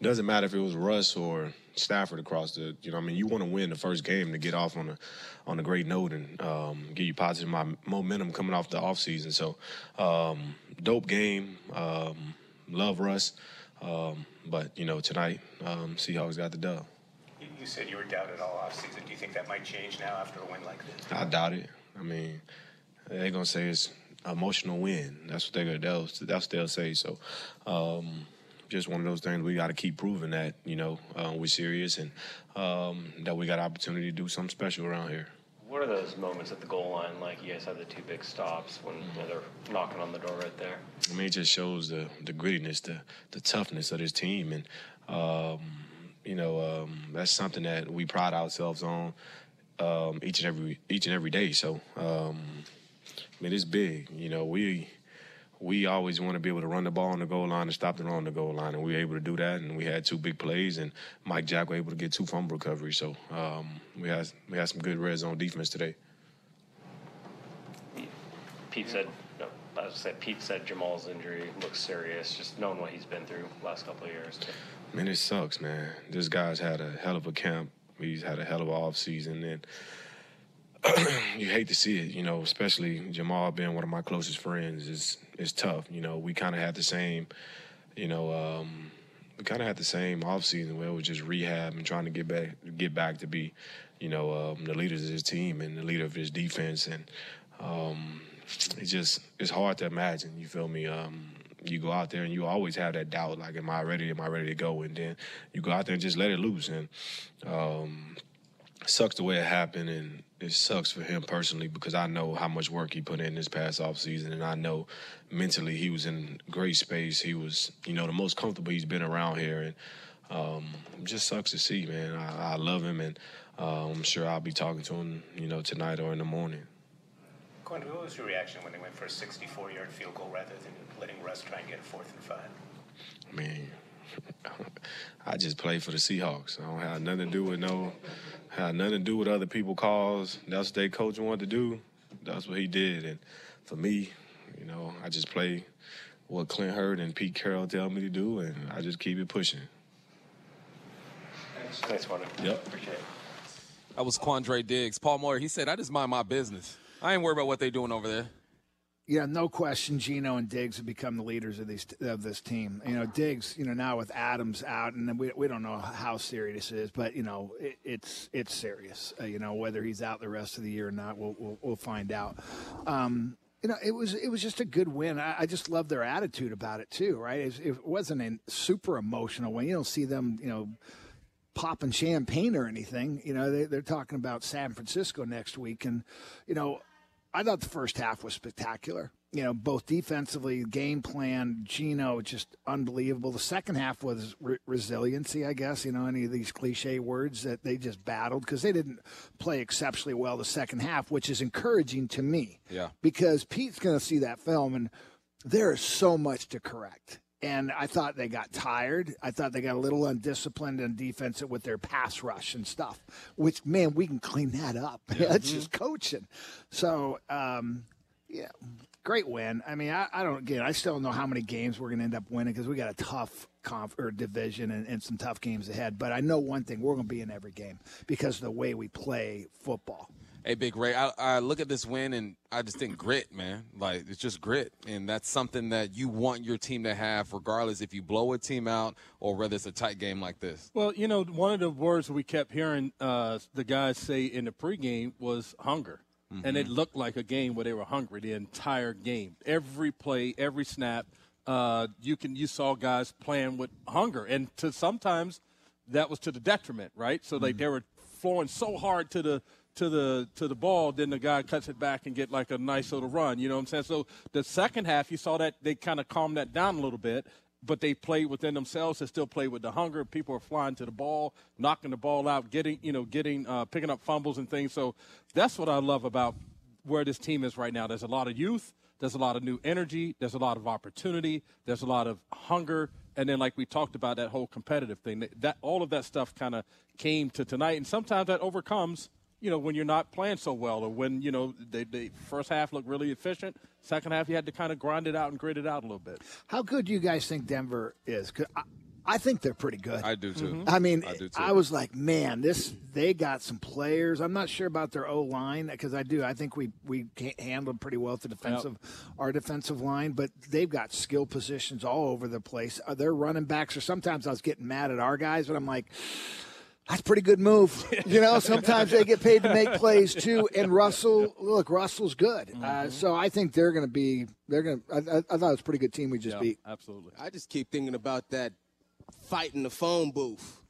doesn't matter if it was Russ or Stafford across the, you know, I mean, you want to win the first game to get off on a great note and give you positive momentum coming off the offseason. So, dope game. Love Russ. But, you know, tonight, Seahawks got the dub. You said you were doubted all offseason. Do you think that might change now after a win like this? I doubt it. I mean, they're going to say it's emotional win. That's what they're going to say. So, just one of those things we got to keep proving that, you know, we're serious and that we got an opportunity to do something special around here. What are those moments at the goal line? Like, you guys have the two big stops when they're knocking on the door right there. I mean, it just shows the grittiness, the toughness of this team. And, you know, that's something that we pride ourselves on each and every day. So, I mean, it's big. You know, we always want to be able to run the ball on the goal line and stop the run on the goal line, and we were able to do that, and we had two big plays, and Mike Jack was able to get two fumble recoveries. So we had some good red zone defense today. Pete said Jamal's injury looks serious, just knowing what he's been through the last couple of years. Man, it sucks, man. This guy's had a hell of a camp. He's had a hell of an offseason, and you hate to see it, you know, especially Jamal being one of my closest friends. It's tough. You know, we kind of had the same, you know, offseason where it was just rehab and trying to get back to be, you know, the leaders of his team and the leader of his defense. And it's hard to imagine, you feel me? You go out there and you always have that doubt, like, am I ready? Am I ready to go? And then you go out there and just let it loose. And it sucks the way it happened, and it sucks for him personally because I know how much work he put in this past offseason, and I know mentally he was in great space. He was, you know, the most comfortable he's been around here, and it just sucks to see, man. I love him, and I'm sure I'll be talking to him, you know, tonight or in the morning. Quandre, what was your reaction when they went for a 64-yard field goal rather than letting Russ try and get a 4th and 5? I mean, I just play for the Seahawks. I don't have nothing to do with other people calls. That's what their coach wanted to do. That's what he did. And for me, you know, I just play what Clint Hurtt and Pete Carroll tell me to do, and I just keep it pushing. Thanks, Quandre. Yep. Appreciate it. That was Quandre Diggs. Paul Moyer, he said, I just mind my business. I ain't worried about what they doing over there. Yeah, no question. Geno and Diggs have become the leaders of this team. You know, Diggs, you know, now with Adams out, and we don't know how serious it is, but you know, it's serious. You know, whether he's out the rest of the year or not, we'll find out. You know, it was just a good win. I just love their attitude about it too, right? It wasn't a super emotional win. You don't see them, you know, popping champagne or anything. You know, they're talking about San Francisco next week, and you know, I thought the first half was spectacular. You know, both defensively, game plan, Geno, just unbelievable. The second half was resiliency, I guess, you know, any of these cliche words that they just battled because they didn't play exceptionally well the second half, which is encouraging to me. Yeah. Because Pete's going to see that film, and there is so much to correct. And I thought they got tired. I thought they got a little undisciplined on defense with their pass rush and stuff, which, man, we can clean that up. Yeah. That's just coaching. So, yeah, great win. I mean, I still don't know how many games we're going to end up winning because we got a tough division and some tough games ahead. But I know one thing, we're going to be in every game because of the way we play football. Hey, Big Ray, I look at this win, and I just think grit, man. Like, it's just grit, and that's something that you want your team to have regardless if you blow a team out or whether it's a tight game like this. Well, you know, one of the words we kept hearing the guys say in the pregame was hunger, and it looked like a game where they were hungry the entire game. Every play, every snap, you saw guys playing with hunger, and to sometimes that was to the detriment, right? So they were flowing so hard to the ball, then the guy cuts it back and get like a nice little run, you know what I'm saying? So the second half, you saw that they kind of calmed that down a little bit, but they played within themselves. They still played with the hunger. People are flying to the ball, knocking the ball out, picking up fumbles and things. So that's what I love about where this team is right now. There's a lot of youth. There's a lot of new energy. There's a lot of opportunity. There's a lot of hunger. And then, like we talked about, that whole competitive thing, that all of that stuff kind of came to tonight. And sometimes that overcomes, you know, when you're not playing so well, or when, you know, the first half looked really efficient, second half you had to kind of grind it out and grit it out a little bit. How good do you guys think Denver is? 'Cause I, I think they're pretty good. I do, too. Mm-hmm. I mean, I was like, man, they got some players. I'm not sure about their O-line because I think we handled pretty well to our defensive line, but they've got skill positions all over the place. Their running backs, or sometimes I was getting mad at our guys, but I'm like, that's a pretty good move. You know, sometimes they get paid to make plays, too. And Russell's good. Mm-hmm. So I think they're going to be – I thought it was a pretty good team we just beat. Absolutely. I just keep thinking about that fight in the phone booth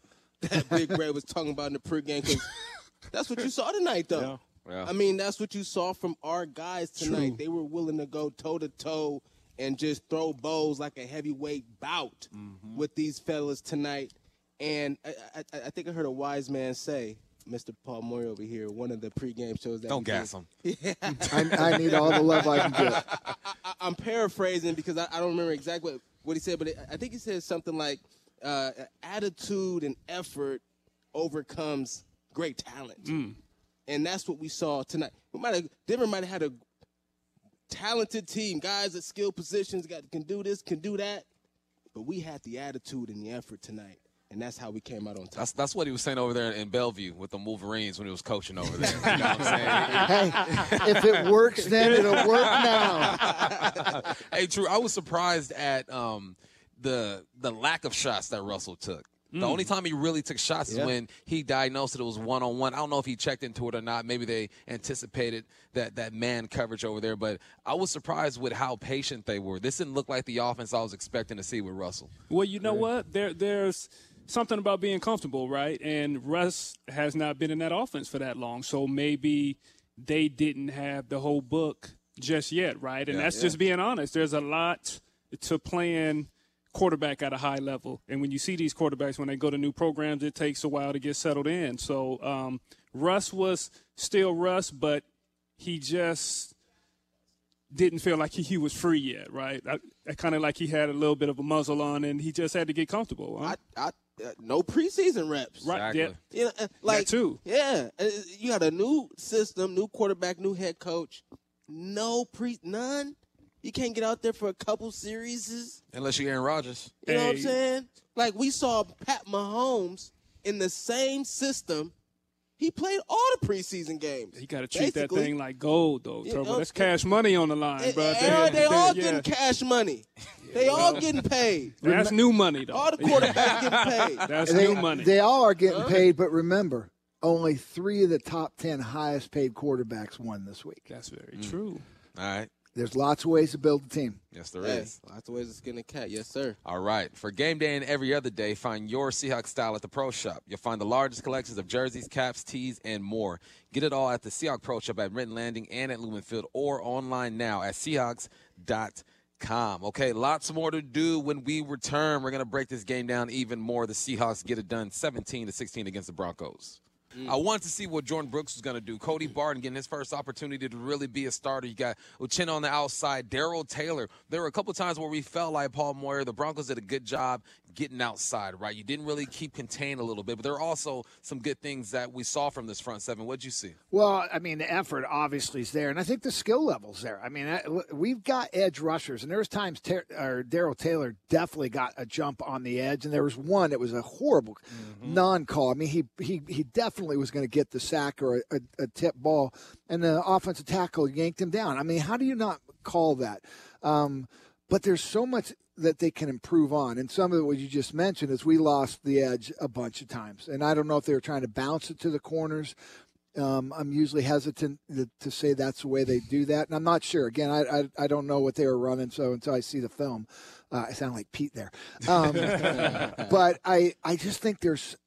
that Big Red was talking about in the pregame. Cause that's what you saw tonight, though. Yeah. Yeah. I mean, that's what you saw from our guys tonight. True. They were willing to go toe-to-toe and just throw bows like a heavyweight bout with these fellas tonight. And I think I heard a wise man say, Mr. Paul Moyer over here, one of the pregame shows that – don't gas him. Yeah. I need all the love I can get. I'm paraphrasing because I don't remember exactly what he said, but I think he said something like attitude and effort overcomes great talent. Mm. And that's what we saw tonight. Denver might have had a talented team, guys at skilled positions, can do this, can do that, but we had the attitude and the effort tonight. And that's how we came out on top. That's what he was saying over there in Bellevue with the Wolverines when he was coaching over there. You know what I'm saying? Hey, if it works then, it'll work now. Hey, Drew, I was surprised at the lack of shots that Russell took. The only time he really took shots is when he diagnosed it was one-on-one. I don't know if he checked into it or not. Maybe they anticipated that man coverage over there. But I was surprised with how patient they were. This didn't look like the offense I was expecting to see with Russell. Well, you know what? There's – something about being comfortable, right? And Russ has not been in that offense for that long, so maybe they didn't have the whole book just yet, right? And that's just being honest. There's a lot to playing quarterback at a high level. And when you see these quarterbacks, when they go to new programs, it takes a while to get settled in. So Russ was still Russ, but he just didn't feel like he was free yet, right? I kind of like he had a little bit of a muzzle on, and he just had to get comfortable. Huh? No preseason reps. Right. Exactly. Yeah. You know, like, that too. Yeah. You got a new system, new quarterback, new head coach. None. You can't get out there for a couple series. Unless you're Aaron Rodgers. You know what I'm saying? Like, we saw Pat Mahomes in the same system. He played all the preseason games. You got to treat that thing like gold, though, Turbo. That's cash money on the line, bro. They all getting cash money. They all getting paid. That's new money, though. All the quarterbacks getting paid. That's new money. They all are getting paid, but remember, only 3 of the top 10 highest-paid quarterbacks won this week. That's very true. All right. There's lots of ways to build a team. Yes, there is. Lots of ways to skin a cat. Yes, sir. All right. For game day and every other day, find your Seahawks style at the Pro Shop. You'll find the largest collections of jerseys, caps, tees, and more. Get it all at the Seahawks Pro Shop at Renton Landing and at Lumen Field or online now at Seahawks.com. Okay, lots more to do when we return. We're going to break this game down even more. The Seahawks get it done 17-16 against the Broncos. I want to see what Jordan Brooks is going to do. Cody Barton getting his first opportunity to really be a starter. You got Uchenna on the outside, Daryl Taylor. There were a couple times where we felt like Paul Moyer, the Broncos did a good job getting outside, right? You didn't really keep contained a little bit, but there are also some good things that we saw from this front seven. What'd you see? Well, I mean, the effort obviously is there, and I think the skill level's there. I mean, we've got edge rushers, and there was times Daryl Taylor definitely got a jump on the edge, and there was one that was a horrible non-call. I mean, he definitely was going to get the sack or a tip ball, and the offensive tackle yanked him down. I mean, how do you not call that? But there's so much that they can improve on, and some of what you just mentioned is we lost the edge a bunch of times, and I don't know if they were trying to bounce it to the corners. I'm usually hesitant to say that's the way they do that, and I'm not sure. Again, I don't know what they were running, so until I see the film. I sound like Pete there. But I just think there's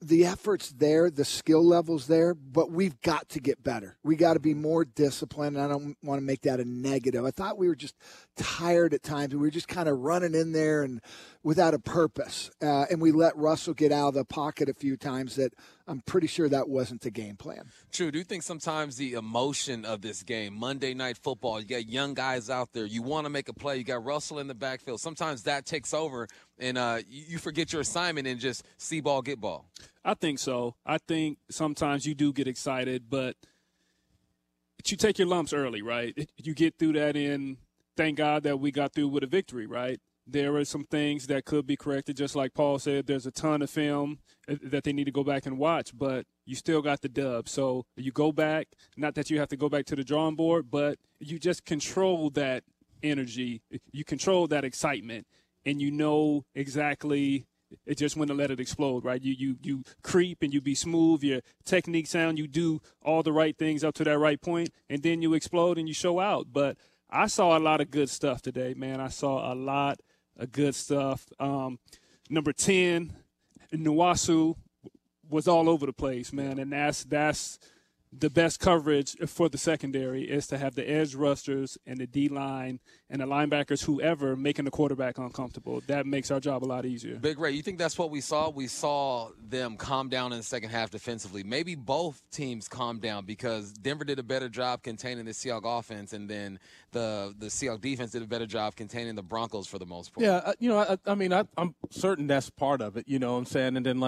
the effort's there, the skill level's there, but we've got to get better. We got to be more disciplined, and I don't want to make that a negative. I thought we were just tired at times, and we were just kind of running in there and without a purpose. And we let Russell get out of the pocket a few times that I'm pretty sure that wasn't the game plan. True. Do you think sometimes the emotion of this game, Monday Night Football, you got young guys out there, you want to make a play, you got Russell in the backfield. Sometimes that takes over, and you forget your assignment and just see ball, get ball. I think so. I think sometimes you do get excited, but you take your lumps early, right? You get through that, and thank God that we got through with a victory, right? there are some things that could be corrected. Just like Paul said, there's a ton of film that they need to go back and watch, but you still got the dub. So you go back, not that you have to go back to the drawing board, but you just control that energy. You control that excitement, and you know exactly it just when to let it explode, right? You creep and you be smooth. Your technique sound, you do all the right things up to that right point, and then you explode and you show out. But I saw a lot of good stuff today, man. I saw a lot of good stuff. Number 10, Nwosu, was all over the place, man, and that's the best coverage for the secondary is to have the edge rushers and the D-line and the linebackers, whoever, making the quarterback uncomfortable. That makes our job a lot easier. Big Ray, you think that's what we saw? We saw them calm down in the second half defensively. Maybe both teams calmed down because Denver did a better job containing the Seahawks offense, and then the Seahawks defense did a better job containing the Broncos for the most part. Yeah, I'm certain that's part of it, you know what I'm saying? And then,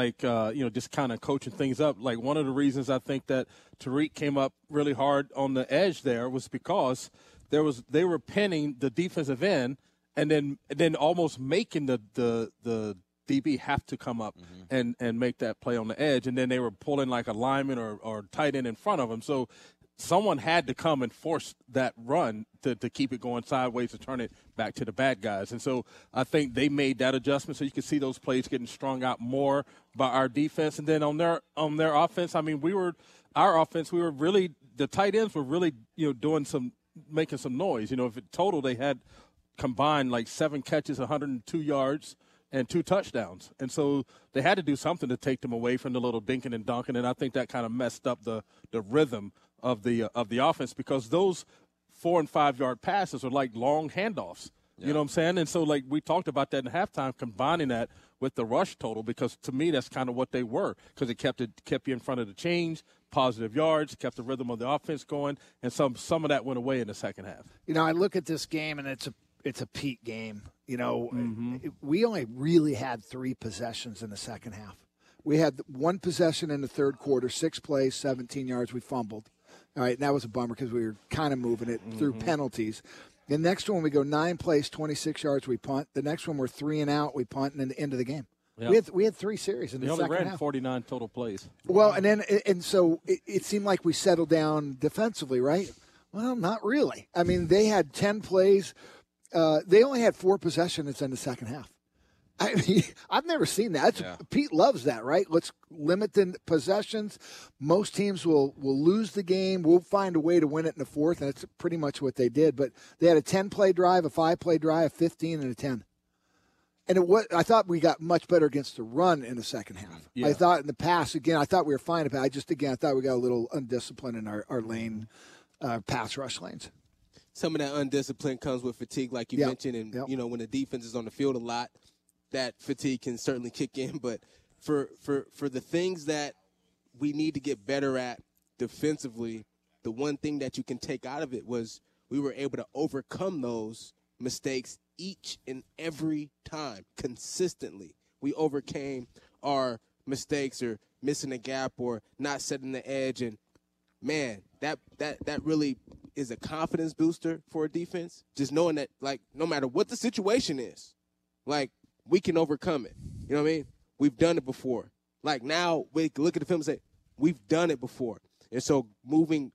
just kind of coaching things up. Like, one of the reasons I think that Tariq came up really hard on the edge there was because they were pinning the defensive end and then almost making the DB have to come up and make that play on the edge, and then they were pulling like a lineman or tight end in front of him. So someone had to come and force that run to keep it going sideways to turn it back to the bad guys. And so I think they made that adjustment, so you can see those plays getting strung out more by our defense. And then on their offense, our offense, we were really – the tight ends were really, doing some – making some noise. If in total they had combined like 7 catches, 102 yards, and 2 touchdowns. And so they had to do something to take them away from the little dinking and dunking, and I think that kind of messed up the rhythm of the offense, because those 4- and 5-yard passes are like long handoffs. Yeah. You know what I'm saying? And so, like, we talked about that in halftime, combining that with the rush total, because to me that's kind of what they were, because it kept you in front of the chains, positive yards, kept the rhythm of the offense going, and some of that went away in the second half. I look at this game, and it's a Pete game. We only really had 3 possessions in the second half. We had one possession in the third quarter, 6 plays, 17 yards. We fumbled. All right, and that was a bummer because we were kind of moving it through penalties. The next one, we go 9 plays, 26 yards, we punt. The next one, we're 3 and out, we punt, and then the end of the game. Yep. We had 3 series in the second half. They only ran 49 total plays. Well, and so it seemed like we settled down defensively, right? Well, not really. I mean, they had 10 plays. They only had 4 possessions in the second half. I mean, I've never seen that. Pete loves that, right? Let's limit the possessions. Most teams will lose the game. We'll find a way to win it in the fourth, and that's pretty much what they did. But they had a 10-play drive, a 5-play drive, a 15, and a 10. And I thought we got much better against the run in the second half. Yeah. I thought in the pass, again, I thought we were fine. I thought we got a little undisciplined in our lane, pass rush lanes. Some of that undiscipline comes with fatigue, like you mentioned. And, when the defense is on the field a lot, that fatigue can certainly kick in. But for the things that we need to get better at defensively, the one thing that you can take out of it was we were able to overcome those mistakes each and every time consistently. We overcame our mistakes or missing a gap or not setting the edge. And, man, that really is a confidence booster for a defense, just knowing that, like, no matter what the situation is, like, we can overcome it. You know what I mean? We've done it before. Like, now we look at the film and say, we've done it before. And so moving,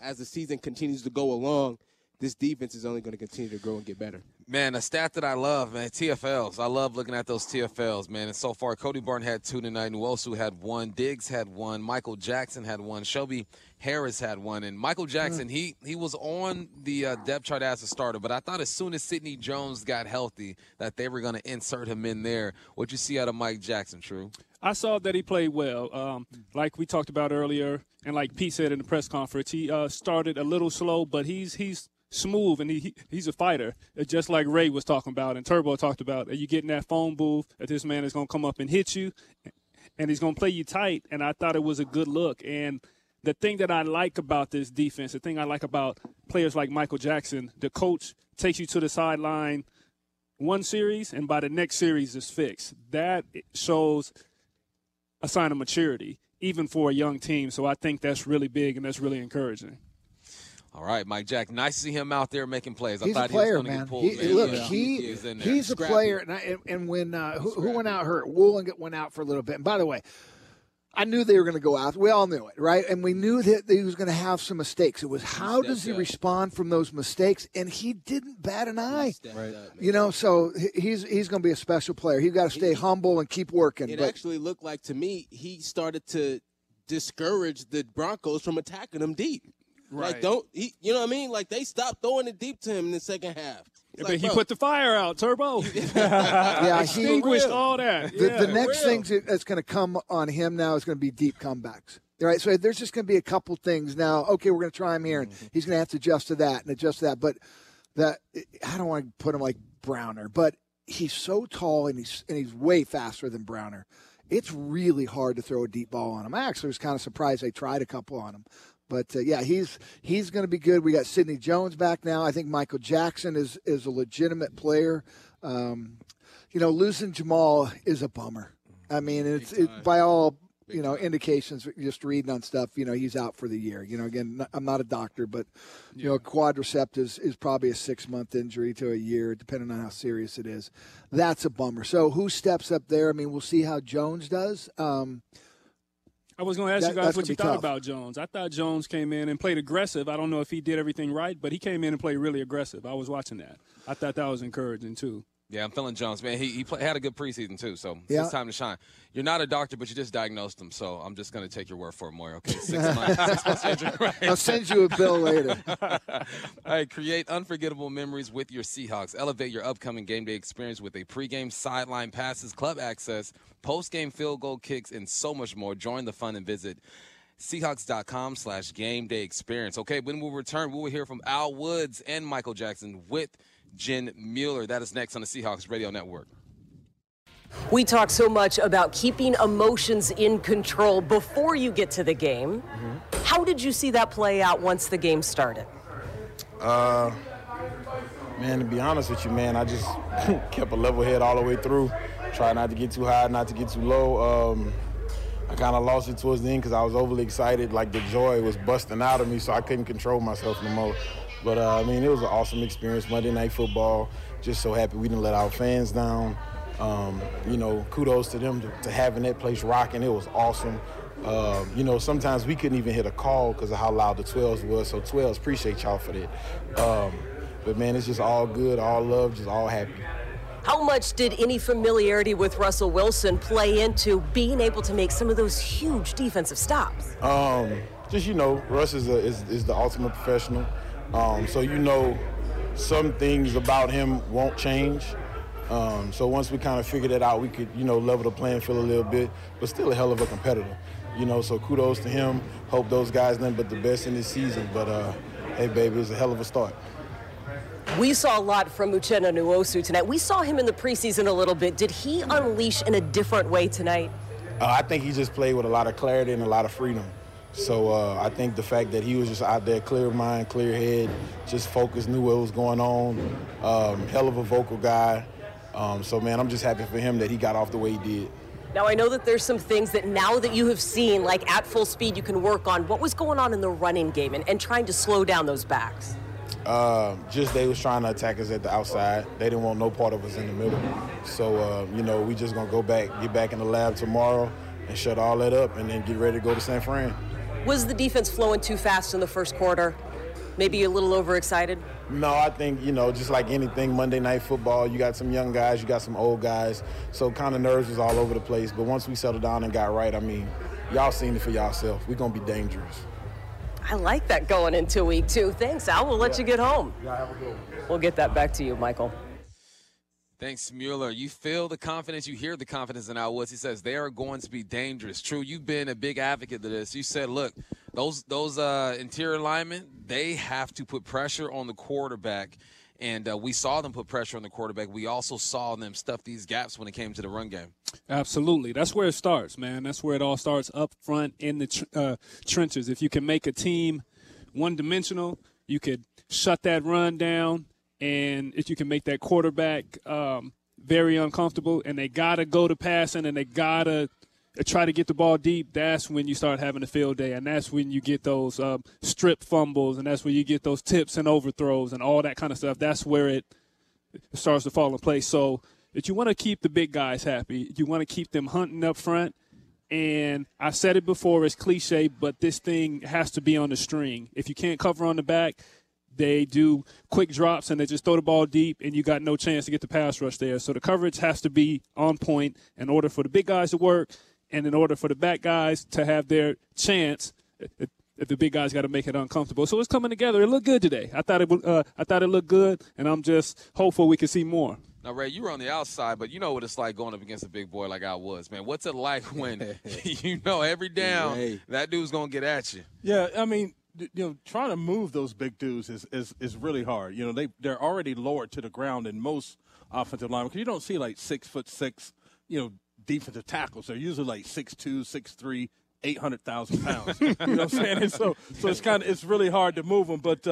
as the season continues to go along, this defense is only going to continue to grow and get better. Man, a stat that I love, man, TFLs. I love looking at those TFLs, man. And so far, Cody Barton had 2 tonight. Nwosu had 1. Diggs had 1. Michael Jackson had 1. Shelby Harris had 1. And Michael Jackson, he was on the depth chart as a starter, but I thought as soon as Sidney Jones got healthy that they were going to insert him in there. What you see out of Mike Jackson, True? I saw that he played well. Like we talked about earlier, and like Pete said in the press conference, he started a little slow, but he's smooth, and he's a fighter, just like Ray was talking about and Turbo talked about. You get in that phone booth that this man is going to come up and hit you, and he's going to play you tight, and I thought it was a good look. And the thing that I like about this defense, the thing I like about players like Michael Jackson, the coach takes you to the sideline one series, and by the next series is fixed. That shows a sign of maturity, even for a young team. So I think that's really big, and that's really encouraging. All right, Mike Jack. Nice to see him out there making plays. He's a player, man. Look, he's a player. And when who went out hurt? Woolen went out for a little bit. And by the way, I knew they were going to go out. We all knew it, right? And we knew that he was going to have some mistakes. It was how does he respond from those mistakes? And he didn't bat an eye. Right. You know, so he's going to be a special player. He's got to stay humble and keep working. It actually looked like, to me, he started to discourage the Broncos from attacking him deep. Right. Like, you know what I mean? Like, they stopped throwing it deep to him in the second half. But like, he put the fire out, Turbo. Extinguished all that. The next thing that's going to come on him now is going to be deep comebacks. Right? So there's just going to be a couple things now. Okay, we're going to try him here, and he's going to have to adjust to that and adjust to that. But I don't want to put him like Browner, but he's so tall, and he's way faster than Browner. It's really hard to throw a deep ball on him. I actually was kind of surprised they tried a couple on him. But, yeah, he's going to be good. We got Sidney Jones back now. I think Michael Jackson is a legitimate player. You know, losing Jamal is a bummer. I mean, by all, you know, indications, just reading on stuff, you know, he's out for the year. You know, again, I'm not a doctor, but, you know, quadriceps is probably a 6-month injury to a year, depending on how serious it is. That's a bummer. So who steps up there? I mean, we'll see how Jones does. I was going to ask you guys what you thought about Jones. I thought Jones came in and played aggressive. I don't know if he did everything right, but he came in and played really aggressive. I was watching that. I thought that was encouraging, too. Yeah, I'm feeling Jones, man. He had a good preseason, too, so it's time to shine. You're not a doctor, but you just diagnosed him, so I'm just going to take your word for it, Moyer. Okay, 6 months. Right? I'll send you a bill later. All right, create unforgettable memories with your Seahawks. Elevate your upcoming game day experience with a pregame sideline passes, club access, post-game field goal kicks, and so much more. Join the fun and visit Seahawks.com/game-day-experience. Okay, when we return, we will hear from Al Woods and Michael Jackson with Jen Mueller. That is next on the Seahawks Radio Network. We talk so much about keeping emotions in control before you get to the game. Mm-hmm. How did you see that play out once the game started? Man, to be honest with you, man, I just kept a level head all the way through. Try not to get too high, not to get too low. I kind of lost it towards the end because I was overly excited. Like, the joy was busting out of me, so I couldn't control myself no more. But, I mean, it was an awesome experience. Monday Night Football, just so happy we didn't let our fans down. You know, kudos to them to having that place rocking. It was awesome. You know, sometimes we couldn't even hit a call because of how loud the 12s was. So, 12s, appreciate y'all for that. But, man, it's just all good, all love, just all happy. How much did any familiarity with Russell Wilson play into being able to make some of those huge defensive stops? Just, you know, Russ is the ultimate professional. So, you know, some things about him won't change. So once we kind of figured that out, we could, you know, level the playing field a little bit, but still a hell of a competitor. You know, so kudos to him. Hope those guys nothing but the best in this season. But, hey, baby, it was a hell of a start. We saw a lot from Uchenna Nwosu tonight. We saw him in the preseason a little bit. Did he unleash in a different way tonight? I think he just played with a lot of clarity and a lot of freedom. So I think the fact that he was just out there, clear mind, clear head, just focused, knew what was going on, hell of a vocal guy. So, man, I'm just happy for him that he got off the way he did. Now, I know that there's some things that now that you have seen, like at full speed, you can work on. What was going on in the running game and trying to slow down those backs? Just they was trying to attack us at the outside. They didn't want no part of us in the middle. So, you know, we just going to get back in the lab tomorrow and shut all that up and then get ready to go to San Fran. Was the defense flowing too fast in the first quarter? Maybe a little overexcited? No, I think, you know, just like anything, Monday Night Football, you got some young guys, you got some old guys. So kind of nerves was all over the place. But once we settled down and got right, I mean, y'all seen it for yourself. We're going to be dangerous. I like that going into week two. Thanks, Al. We'll let you get home. Yeah, have a good one. We'll get that back to you, Michael. Thanks, Mueller. You feel the confidence. You hear the confidence in Al Woods. He says they are going to be dangerous. True, you've been a big advocate of this. You said, look, those interior linemen, they have to put pressure on the quarterback. And we saw them put pressure on the quarterback. We also saw them stuff these gaps when it came to the run game. Absolutely. That's where it starts, man. That's where it all starts, up front in the trenches. If you can make a team one-dimensional, you could shut that run down. And if you can make that quarterback very uncomfortable, and they got to go to passing, and they got to try to get the ball deep, that's when you start having a field day, and that's when you get those strip fumbles, and that's when you get those tips and overthrows and all that kind of stuff. That's where it starts to fall in place. So if you want to keep the big guys happy, you want to keep them hunting up front. And I said it before, it's cliche, but this thing has to be on the string. If you can't cover on the back, they do quick drops and they just throw the ball deep, and you got no chance to get the pass rush there. So the coverage has to be on point in order for the big guys to work, and in order for the back guys to have their chance, if the big guys got to make it uncomfortable. So it's coming together. It looked good today. I thought it looked good, and I'm just hopeful we can see more. Now, Ray, you were on the outside, but you know what it's like going up against a big boy like I was, man. What's it like when you know every down that dude's going to get at you? Yeah, I mean, you know, trying to move those big dudes is really hard. You know, they're already lowered to the ground in most offensive linemen, because you don't see like 6'6", you know, defensive tackles. They're usually like 6'2", 6'3", 800,000 pounds. You know what I'm saying? And so it's really hard to move them. But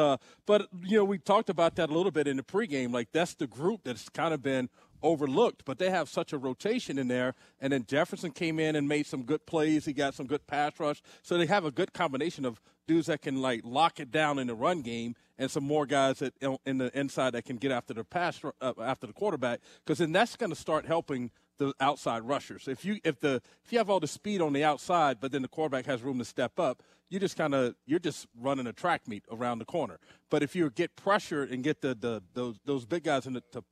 you know, we talked about that a little bit in the pregame. Like, that's the group that's kind of been overlooked, but they have such a rotation in there. And then Jefferson came in and made some good plays. He got some good pass rush. So they have a good combination of dudes that can like lock it down in the run game, and some more guys that in the inside that can get after the pass after the quarterback. Because then that's going to start helping the outside rushers. If you have all the speed on the outside, but then the quarterback has room to step up, you're just running a track meet around the corner. But if you get pressure and get those big guys to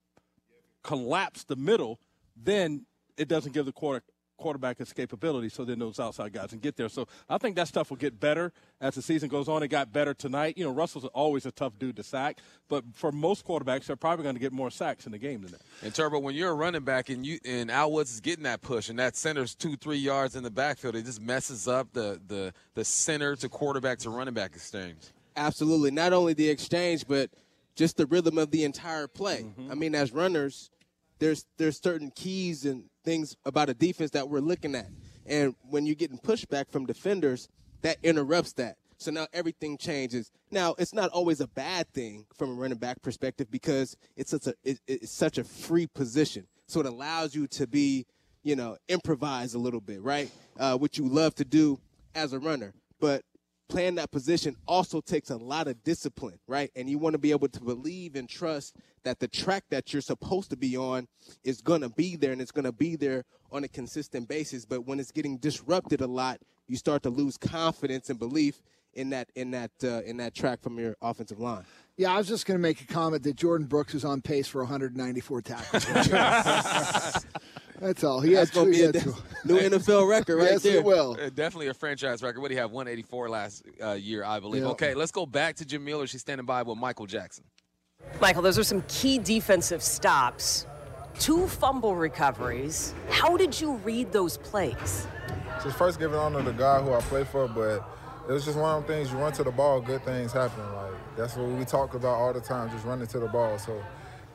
collapse the middle, then it doesn't give the quarterback escapability, so then those outside guys can get there. So I think that stuff will get better as the season goes on. It got better tonight. You know, Russell's always a tough dude to sack, but for most quarterbacks, they're probably going to get more sacks in the game than that. And Turbo, when you're a running back and Al Woods is getting that push, and that center's 2-3 yards in the backfield, it just messes up the center to quarterback to running back exchange. Absolutely, not only the exchange, but just the rhythm of the entire play. Mm-hmm. I mean, as runners, there's certain keys and things about a defense that we're looking at. And when you're getting pushback from defenders, that interrupts that. So now everything changes. Now, it's not always a bad thing from a running back perspective, because it's such a free position. So it allows you to be, you know, improvise a little bit, right? Which you love to do as a runner. But playing that position also takes a lot of discipline, right? And you want to be able to believe and trust that the track that you're supposed to be on is going to be there, and it's going to be there on a consistent basis. But when it's getting disrupted a lot, you start to lose confidence and belief in that track from your offensive line. Yeah, I was just going to make a comment that Jordan Brooks is on pace for 194 tackles. That's all. That's going to be a new NFL record right there. Yes, it will. Definitely a franchise record. What do you have? 184 last year, I believe. Yeah. Okay, let's go back to Jen Mueller. She's standing by with Michael Jackson. Michael, those are some key defensive stops. 2 fumble recoveries. How did you read those plays? Just first giving honor to the guy who I play for, but it was just one of them things. You run to the ball, good things happen. Like, that's what we talk about all the time, just running to the ball. So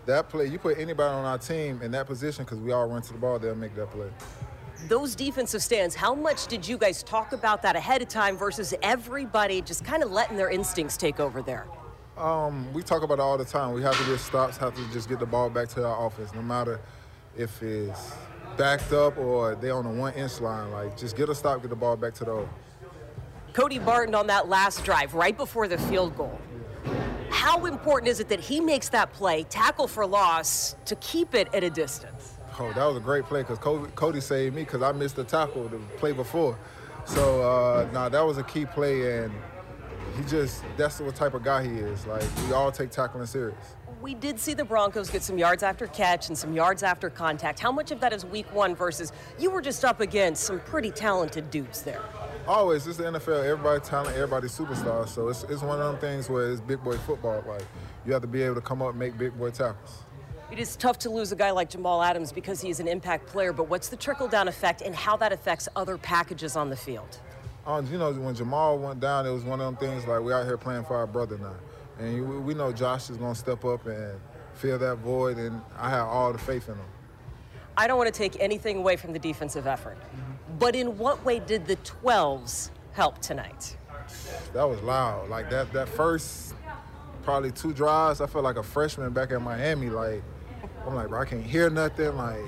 that play, you put anybody on our team in that position, because we all run to the ball, they'll make that play. Those defensive stands, how much did you guys talk about that ahead of time versus everybody just kind of letting their instincts take over there? We talk about it all the time. We have to get stops, have to just get the ball back to our offense, no matter if it's backed up or they're on a 1-inch line. Like, just get a stop, get the ball back to the offense. Cody Barton on that last drive, right before the field goal. How important is it that he makes that play, tackle for loss, to keep it at a distance? Oh, that was a great play, because Cody saved me, because I missed the tackle the play before. So, that was a key play, and that's what type of guy he is. Like, we all take tackling serious. We did see the Broncos get some yards after catch and some yards after contact. How much of that is week 1 versus you were just up against some pretty talented dudes there? Always. It's the NFL. Everybody's talented. Everybody's superstars. So it's one of them things where it's big boy football. Like, you have to be able to come up and make big boy tackles. It is tough to lose a guy like Jamal Adams because he is an impact player, but what's the trickle-down effect and how that affects other packages on the field? When Jamal went down, it was one of them things like we're out here playing for our brother now. And we know Josh is going to step up and fill that void, and I have all the faith in him. I don't want to take anything away from the defensive effort, but in what way did the 12s help tonight? That was loud. Like, that first probably 2 drives, I felt like a freshman back in Miami. Like, I'm like, bro, I can't hear nothing. Like,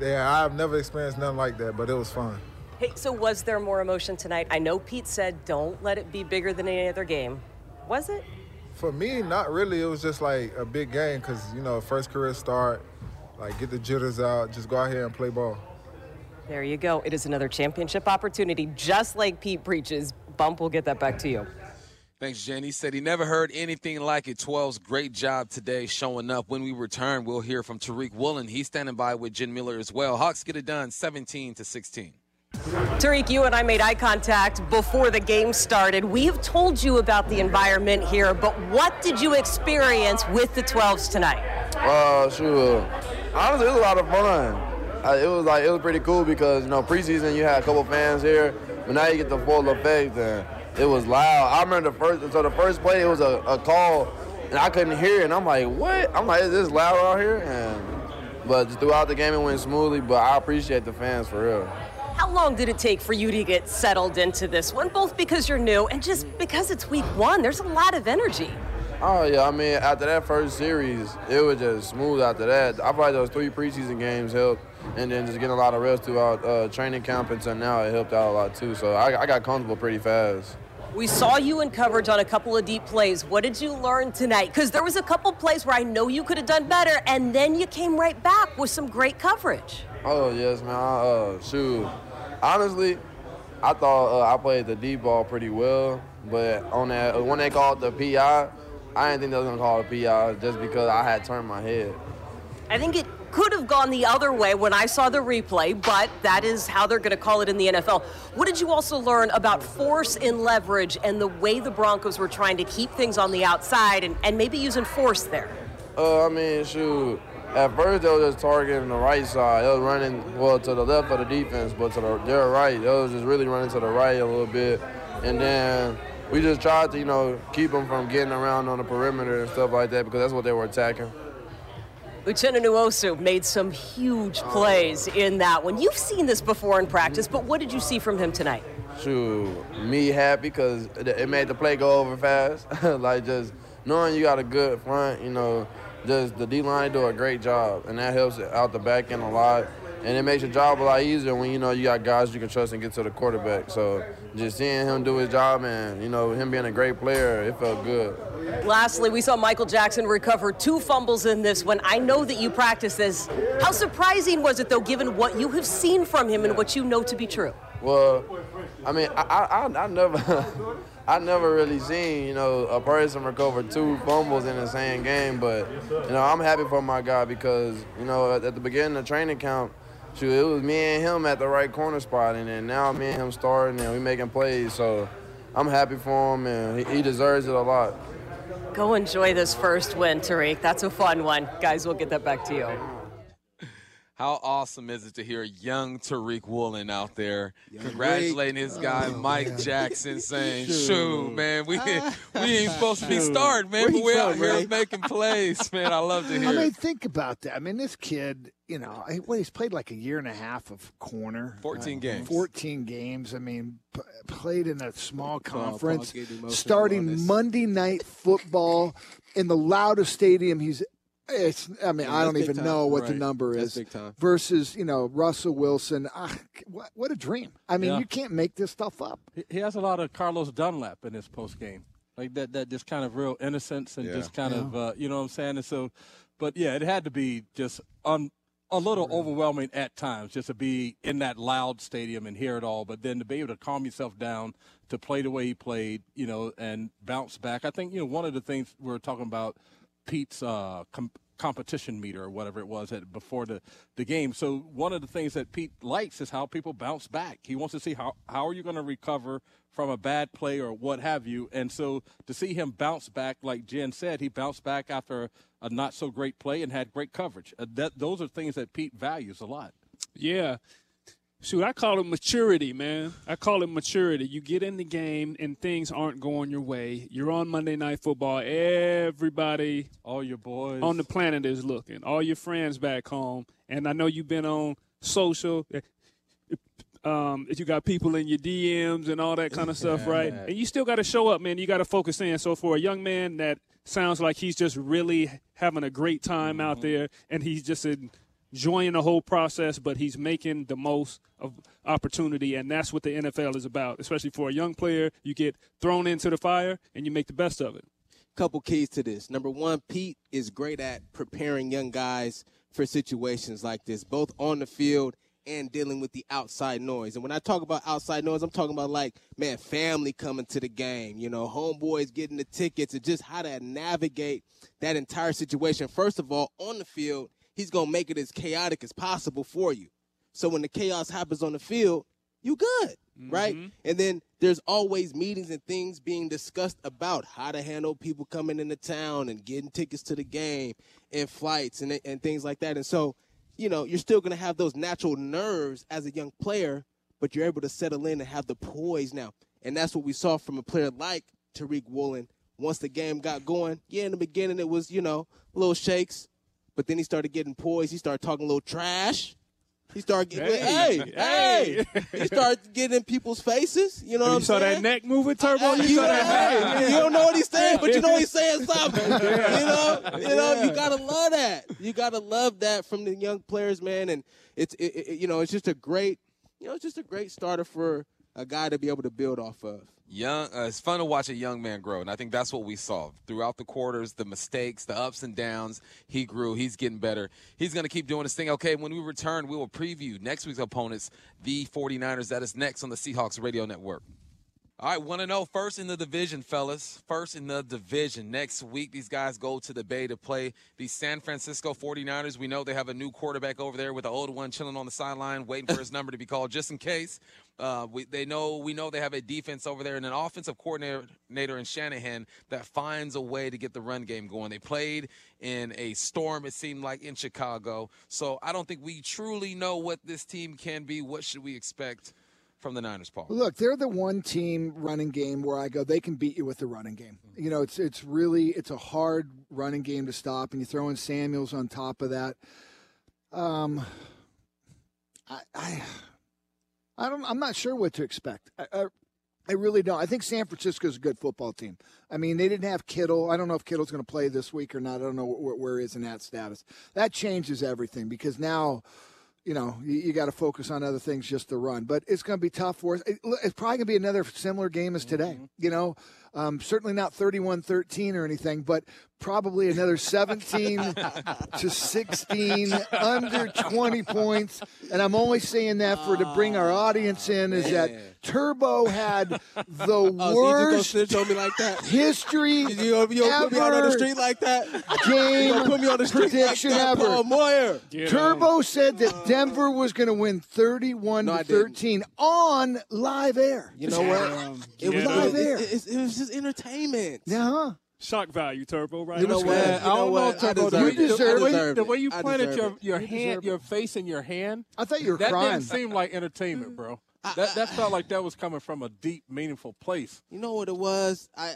Yeah, I've never experienced nothing like that, but it was fun. Hey, so was there more emotion tonight? I know Pete said don't let it be bigger than any other game. Was it? For me, not really. It was just like a big game because, you know, first career start, like get the jitters out, just go out here and play ball. There you go. It is another championship opportunity. Just like Pete preaches, Bump will get that back to you. Thanks, Jen. He said he never heard anything like it. 12's great job today showing up. When we return, we'll hear from Tariq Woolen. He's standing by with Jen Mueller as well. Hawks get it done 17-16. Tariq, you and I made eye contact before the game started. We have told you about the environment here, but what did you experience with the 12s tonight? Sure. Honestly, it was a lot of fun. It was pretty cool because, you know, preseason you had a couple fans here, but now you get the full effect and it was loud. I remember the first play, it was a call, and I couldn't hear it, and I'm like, what? I'm like, is this loud out here? But throughout the game, it went smoothly, but I appreciate the fans for real. How long did it take for you to get settled into this one, both because you're new and just because it's week 1? There's a lot of energy. Oh, yeah, I mean, after that first series, it was just smooth after that. I feel like those 3 preseason games helped, and then just getting a lot of rest throughout training camp until now, it helped out a lot, too. So I got comfortable pretty fast. We saw you in coverage on a couple of deep plays. What did you learn tonight? Because there was a couple plays where I know you could have done better, and then you came right back with some great coverage. Oh, yes, man. Shoot. Honestly, I thought I played the deep ball pretty well, but on that when they called the PI, I didn't think they were going to call the PI just because I had turned my head. I think it could have gone the other way when I saw the replay, but that is how they're going to call it in the NFL. What did you also learn about force in leverage and the way the Broncos were trying to keep things on the outside and maybe using force there? I mean, shoot. At first, they were just targeting the right side. They were running, well, to the left of the defense, but to their right. They were just really running to the right a little bit. And then we just tried to, you know, keep them from getting around on the perimeter and stuff like that because that's what they were attacking. Uchenna Nwosu made some huge plays in that one. You've seen this before in practice, but what did you see from him tonight? Shoot, me happy because it made the play go over fast. Like, just knowing you got a good front, you know, just the D-line do a great job, and that helps out the back end a lot. And it makes your job a lot easier when, you know, you got guys you can trust and get to the quarterback. So just seeing him do his job and, you know, him being a great player, it felt good. Lastly, we saw Michael Jackson recover 2 fumbles in this one. I know that you practice this. How surprising was it, though, given what you have seen from him and what you know to be true? Well, I mean, I never I never really seen, you know, a person recover 2 fumbles in the same game, but, you know, I'm happy for my guy because, you know, at the beginning of training camp, shoot, it was me and him at the right corner spot, and then now me and him starting and we making plays, so I'm happy for him and he deserves it a lot. Go enjoy this first win, Tariq. That's a fun one. Guys, we'll get that back to you. How awesome is it to hear young Tariq Woolen out there congratulating his guy Mike Jackson, saying, "Shoot, man, we ain't supposed to be starting, man, but we're out here making plays, man." I love to hear. I mean, think about that. I mean, this kid, you know, he's played like 1.5 years of corner, 14 games, 14 games. I mean, played in a small conference, starting Monday Night Football in the loudest stadium he's. I mean, I don't even know what the number is versus, you know, Russell Wilson. What a dream. I mean, you can't make this stuff up. He has a lot of Carlos Dunlap in his post game, like that just kind of real innocence and just kind of, you know what I'm saying? And so, but yeah, it had to be just a little overwhelming at times just to be in that loud stadium and hear it all. But then to be able to calm yourself down, to play the way he played, you know, and bounce back. I think, you know, one of the things we were talking about, Pete's competition meter or whatever it was before the game. So one of the things that Pete likes is how people bounce back. He wants to see how are you going to recover from a bad play or what have you. And so to see him bounce back, like Jen said, he bounced back after a not-so-great play and had great coverage. Those are things that Pete values a lot. Yeah. Shoot, I call it maturity, man. I call it maturity. You get in the game and things aren't going your way. You're on Monday Night Football. Everybody, all your boys on the planet is looking. All your friends back home. And I know you've been on social. You got people in your DMs and all that kind of stuff, right? And you still got to show up, man. You got to focus in. So for a young man that sounds like he's just really having a great time out there and he's just in – enjoying the whole process, but he's making the most of opportunity, and that's what the NFL is about. Especially for a young player, you get thrown into the fire, and you make the best of it. Couple keys to this. Number one, Pete is great at preparing young guys for situations like this, both on the field and dealing with the outside noise. And when I talk about outside noise, I'm talking about, like, man, family coming to the game, you know, homeboys getting the tickets, and just how to navigate that entire situation. First of all, on the field, he's going to make it as chaotic as possible for you. So when the chaos happens on the field, you good, mm-hmm. right? And then there's always meetings and things being discussed about how to handle people coming into town and getting tickets to the game and flights and things like that. And so, you know, you're still going to have those natural nerves as a young player, but you're able to settle in and have the poise now. And that's what we saw from a player like Tariq Woolen. Once the game got going, yeah, in the beginning it was, you know, little shakes, but then he started getting poised. He started talking a little trash. He started getting, hey. He started getting in people's faces. You know what I'm saying? You saw that neck moving, Turbo? You saw that. You don't know what he's saying, but you know he's saying something. You know, you got to love that. You got to love that from the young players, man. And it's just a great starter for a guy to be able to build off of. It's fun to watch a young man grow, and I think that's what we saw. Throughout the quarters, the mistakes, the ups and downs, he grew. He's getting better. He's going to keep doing his thing. Okay, when we return, we will preview next week's opponents, the 49ers. That is next on the Seahawks Radio Network. All right, 1-0, first in the division, fellas. First in the division. Next week, these guys go to the Bay to play the San Francisco 49ers. We know they have a new quarterback over there with the old one chilling on the sideline, waiting for his number to be called just in case. We know they have a defense over there and an offensive coordinator in Shanahan that finds a way to get the run game going. They played in a storm, it seemed like, in Chicago. So I don't think we truly know what this team can be. What should we expect from the Niners, Paul? Look, they're the one team running game where I go, they can beat you with the running game. You know, it's really a hard running game to stop, and you throw in Samuels on top of that. I'm not sure what to expect. I really don't. I think San Francisco's a good football team. I mean, they didn't have Kittle. I don't know if Kittle's going to play this week or not. I don't know where he is in that status. That changes everything because now, you know, you got to focus on other things just to run. But it's going to be tough for us. It's probably going to be another similar game as today. Mm-hmm. You know, certainly not 31-13 or anything, but probably another 17-16, under 20 points. And I'm only saying that to bring our audience in is that Turbo had the worst history ever. You put me out on the street like that? Game prediction ever. Paul Moyer. Turbo said that Denver was going to win 31-13 on live air. You know what? It was live air. It was just entertainment. Uh-huh. Shock value, Turbo, right? You know what? I don't know, Turbo. You deserve it. The way you planted your face in your hand. I thought you were crying. That didn't seem like entertainment, bro. That felt like that was coming from a deep, meaningful place. You know what it was? I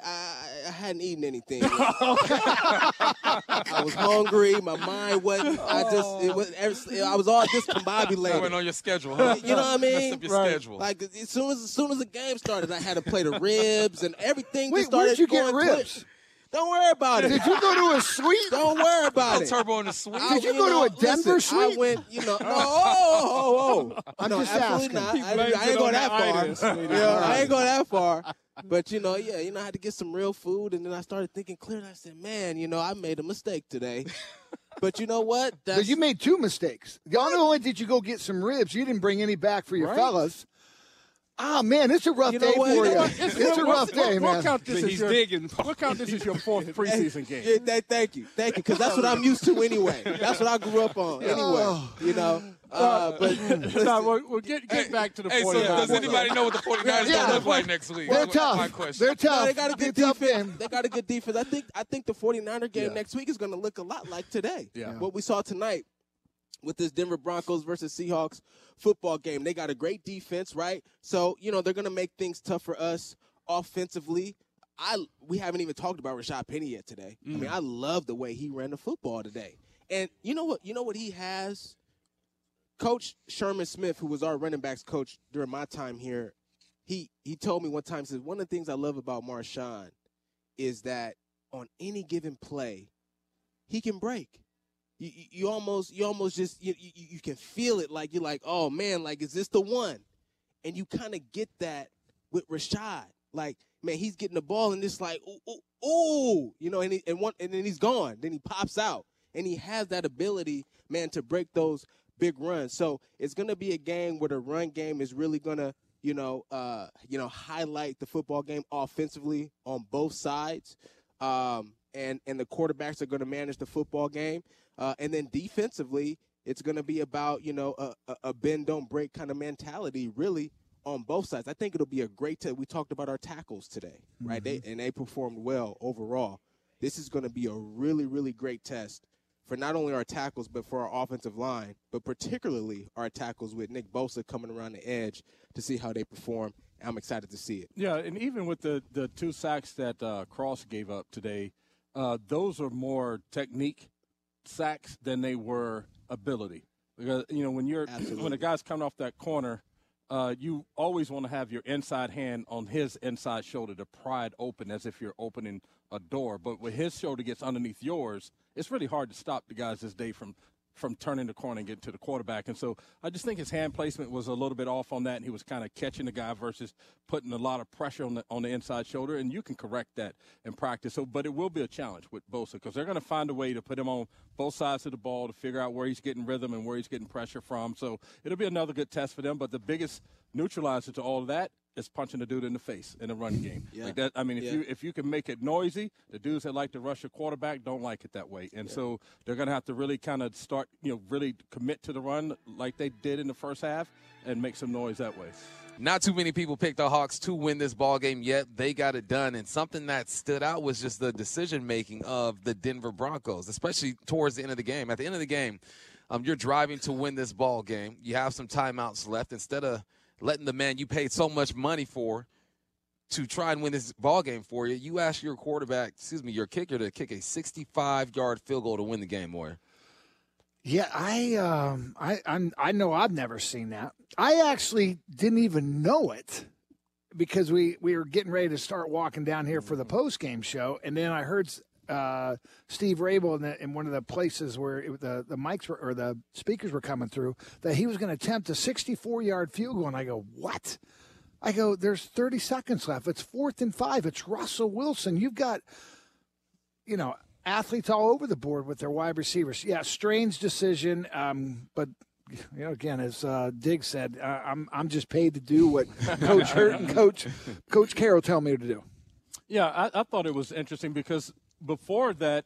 hadn't eaten anything. I was hungry. My mind wasn't. I was all discombobulated. You went on your schedule, huh? You know what I mean? Messed up your schedule. Like as soon as the game started, I had to play the ribs and everything. Wait, where'd you get ribs? Quick. Don't worry about it. Did you go to a suite? Don't worry about it. Turbo in the suite. Did you go to a Denver suite? I went, you know. I'm just asking. I ain't going that far. I ain't going that far. But, you know, I had to get some real food. And then I started thinking clearly. I said, man, you know, I made a mistake today. But you know what? Because you made two mistakes. Not only did you go get some ribs, you didn't bring any back for your fellas. Ah, man, it's a rough day for you. It's a rough day, man. We'll count this as your fourth preseason game. Thank you, because that's what I'm used to anyway. That's what I grew up on anyway, you know. We'll get back to the 49ers. So does anybody know what the 49ers going to look like next week? They're tough. My question. They're tough. No, they got a good defense. They got a good defense. I think the 49er game next week is going to look a lot like today. Yeah. What we saw tonight with this Denver Broncos versus Seahawks football game. They got a great defense, right? So, you know, they're going to make things tough for us offensively. We haven't even talked about Rashad Penny yet today. Mm. I mean, I love the way he ran the football today. And you know what he has? Coach Sherman Smith, who was our running backs coach during my time here, he told me one time, says, one of the things I love about Marshawn is that on any given play, he can break. You almost just can feel it. Like, you're like, oh, man, like, is this the one? And you kind of get that with Rashad. Like, man, he's getting the ball, and it's like, ooh, ooh, you know, and then he's gone. Then he pops out. And he has that ability, man, to break those big runs. So it's going to be a game where the run game is really going to, highlight the football game offensively on both sides. And the quarterbacks are going to manage the football game. And then defensively, it's going to be about, a bend, don't break kind of mentality, really, on both sides. I think it'll be a great we talked about our tackles today, right? Mm-hmm. They performed well overall. This is going to be a really, really great test for not only our tackles but for our offensive line, but particularly our tackles with Nick Bosa coming around the edge to see how they perform. I'm excited to see it. Yeah, and even with the two sacks that Cross gave up today, those are more technique sacks than they were ability. Because, when a guy's coming off that corner, you always want to have your inside hand on his inside shoulder to pry it open as if you're opening a door. But when his shoulder gets underneath yours, it's really hard to stop the guys this day from turning the corner and getting to the quarterback. And so I just think his hand placement was a little bit off on that, and he was kind of catching the guy versus putting a lot of pressure on the inside shoulder, and you can correct that in practice. So, but it will be a challenge with Bosa because they're going to find a way to put him on both sides of the ball to figure out where he's getting rhythm and where he's getting pressure from. So it'll be another good test for them, but the biggest neutralizer to all of that is punching the dude in the face in the run game. Yeah. Like that. I mean, if you can make it noisy, the dudes that like to rush your quarterback don't like it that way. And so they're going to have to really kind of start, really commit to the run like they did in the first half and make some noise that way. Not too many people picked the Hawks to win this ball game, yet they got it done. And something that stood out was just the decision-making of the Denver Broncos, especially towards the end of the game. At the end of the game, you're driving to win this ball game. You have some timeouts left. Instead of letting the man you paid so much money for to try and win this ball game for you, you asked your kicker to kick a 65-yard field goal to win the game, Moyer. Yeah, I know I've never seen that. I actually didn't even know it because we were getting ready to start walking down here for the post-game show, and then I heard Steve Raible in one of the places where the mics were, or the speakers were coming through, that he was going to attempt a 64-yard field goal. And I go, what? I go, there's 30 seconds left. It's 4th and 5. It's Russell Wilson. You've got, athletes all over the board with their wide receivers. Yeah, strange decision, but – again, as Diggs said, I'm just paid to do what Coach Hurtt and Coach Carroll tell me to do. Yeah, I thought it was interesting because before that,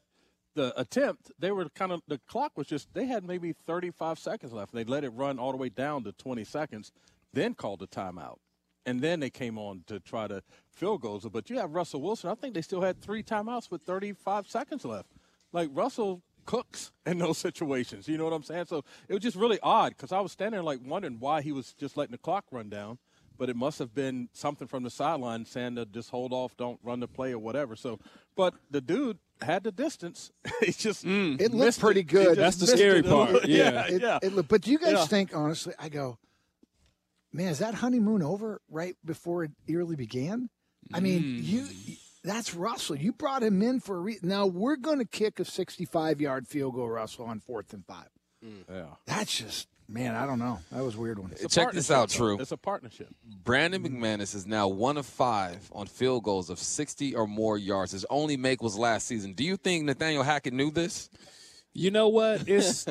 the attempt, they were the clock was they had maybe 35 seconds left. They let it run all the way down to 20 seconds, then called a timeout. And then they came on to try to field goals. But you have Russell Wilson. I think they still had 3 timeouts with 35 seconds left. Like, Russell cooks in those situations. You know what I'm saying? So it was just really odd because I was standing there wondering why he was just letting the clock run down. But it must have been something from the sideline saying to just hold off, don't run the play or whatever. So, but the dude had the distance. It's just it looked pretty good. That's the scary part. Yeah. But do you guys think, honestly, I go, man, is that honeymoon over right before it eerily began? I mean, that's Russell. You brought him in for a reason. Now we're going to kick a 65-yard field goal, Russell, on 4th and 5. Yeah. That's just, man, I don't know. That was a weird one. Check this out, True. It's a partnership. Brandon McManus is now 1 of 5 on field goals of 60 or more yards. His only make was last season. Do you think Nathaniel Hackett knew this? You know what? It's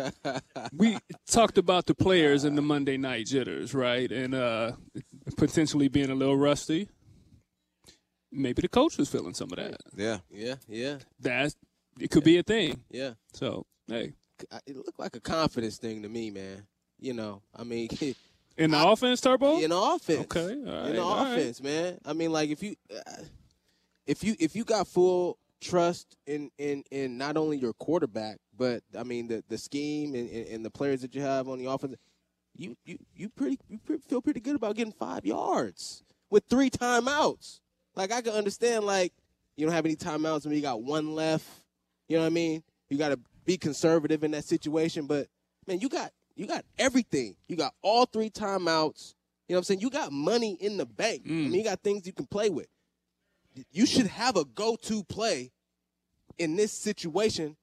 we talked about the players in the Monday night jitters, right? And potentially being a little rusty. Maybe the coach was feeling some of that. Yeah. It could be a thing. Yeah. So, hey. It looked like a confidence thing to me, man. In the offense, Turbo? In the offense. Okay. All right, man. I mean, like, if you got full trust in not only your quarterback, but, I mean, the scheme and the players that you have on the offense, you feel pretty good about getting 5 yards with 3 timeouts. Like, I can understand, you don't have any timeouts and you got 1 left. You know what I mean? You got to be conservative in that situation. But, man, you got everything. You got all 3 timeouts. You know what I'm saying? You got money in the bank. I mean, you got things you can play with. You should have a go-to play in this situation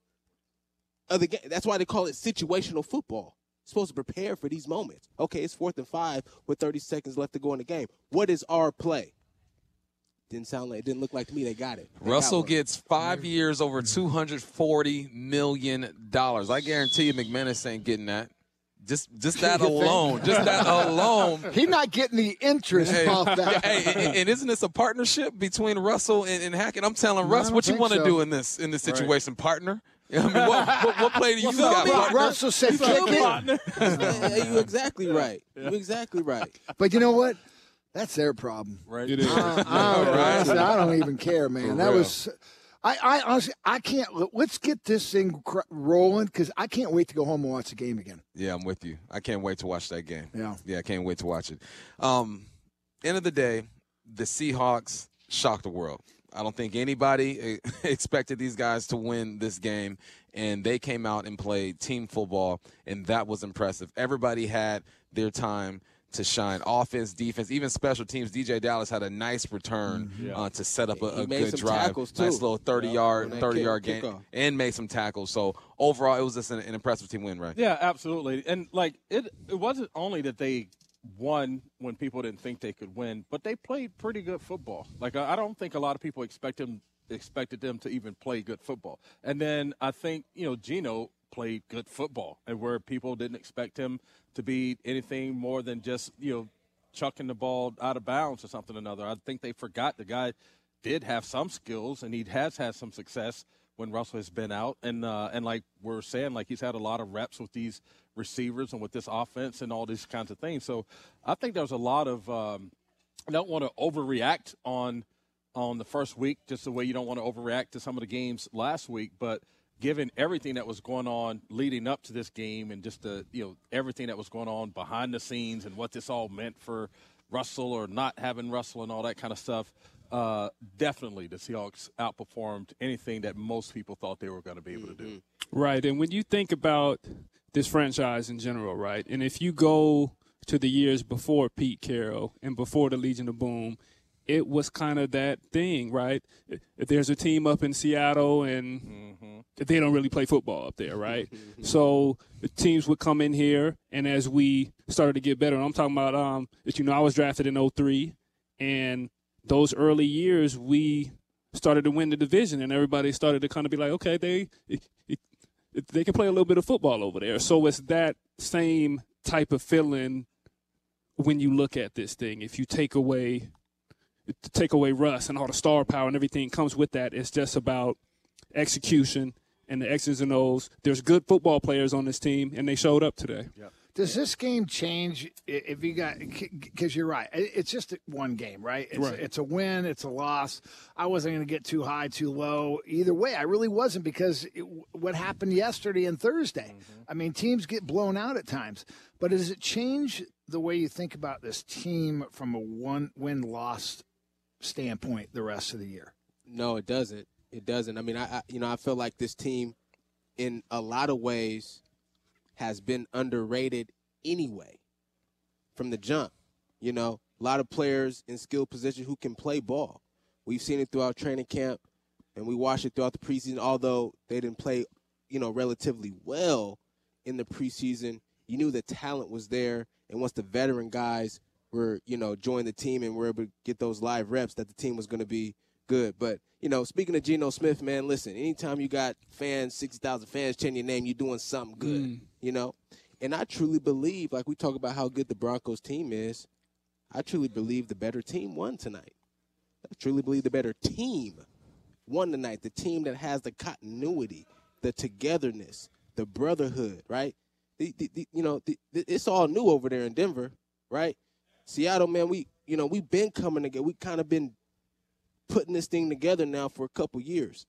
of the game. That's why they call it situational football. You're supposed to prepare for these moments. Okay, it's 4th and 5 with 30 seconds left to go in the game. What is our play? Didn't sound like it. Didn't look like to me. They got it. Russell gets 5 years, over $240 million. I guarantee you, McManus ain't getting that. Just that alone. Just that alone. He's not getting the interest off that. Hey, and isn't this a partnership between Russell and Hackett? I'm telling Russ, what you want to do in this situation, partner? I mean, what play do you got? Russell said, "Kick it." You're exactly right. You're exactly right. But you know what? That's their problem. Right. It is. I don't even care, man. That was – I honestly – I can't – let's get this thing rolling because I can't wait to go home and watch the game again. Yeah, I'm with you. I can't wait to watch that game. Yeah. Yeah, I can't wait to watch it. End of the day, the Seahawks shocked the world. I don't think anybody expected these guys to win this game, and they came out and played team football, and that was impressive. Everybody had their time to shine. Offense, defense, even special teams. DeeJay Dallas had a nice return to set up a good drive. Nice little 30-yard game. And made some tackles. So, overall, it was just an impressive team win, right? Yeah, absolutely. And, like, it wasn't only that they won when people didn't think they could win, but they played pretty good football. Like, I don't think a lot of people expected them to even play good football. And then I think, you know, Geno played good football, and where people didn't expect him to be anything more than just, you know, chucking the ball out of bounds or something or another. I think they forgot the guy did have some skills, and he has had some success when Russell has been out. And like we're saying, like, he's had a lot of reps with these receivers and with this offense and all these kinds of things. So I think there's a lot of I don't want to overreact on the first week, just the way you don't want to overreact to some of the games last week, but given everything that was going on leading up to this game and just the, you know, everything that was going on behind the scenes and what this all meant for Russell or not having Russell and all that kind of stuff, definitely the Seahawks outperformed anything that most people thought they were going to be able to do. Right, and when you think about this franchise in general, right, and if you go to the years before Pete Carroll and before the Legion of Boom, it was kind of that thing, right? If there's a team up in Seattle and they don't really play football up there, right? So the teams would come in here, and as we started to get better, and I'm talking about, you know, I was drafted in 03, and those early years we started to win the division, and everybody started to kind of be like, okay, they can play a little bit of football over there. So it's that same type of feeling when you look at this thing. If you take away Russ and all the star power and everything comes with that. It's just about execution and the X's and O's. There's good football players on this team, and they showed up today. Yep. Does this game change if you got – because you're right. It's just one game, right? It's a win. It's a loss. I wasn't going to get too high, too low. Either way, I really wasn't because what happened yesterday and Thursday. I mean, teams get blown out at times. But does it change the way you think about this team from a win-loss standpoint the rest of the year? No, it doesn't. It doesn't. I mean, I feel like this team in a lot of ways has been underrated anyway from the jump. You know, a lot of players in skilled position who can play ball. We've seen it throughout training camp, and we watched it throughout the preseason, although they didn't play, you know, relatively well in the preseason. You knew the talent was there, and once the veteran guys were, you know, joined the team and were able to get those live reps, that the team was going to be good. But, you know, speaking of Geno Smith, man, listen, anytime you got fans, 60,000 fans chanting your name, you're doing something good, you know. And I truly believe, like we talk about how good the Broncos team is, I truly believe the better team won tonight. I truly believe the better team won tonight, the team that has the continuity, the togetherness, the brotherhood, right? It's all new over there in Denver, right? Seattle, man, we've been coming together. We've kind of been putting this thing together now for a couple years.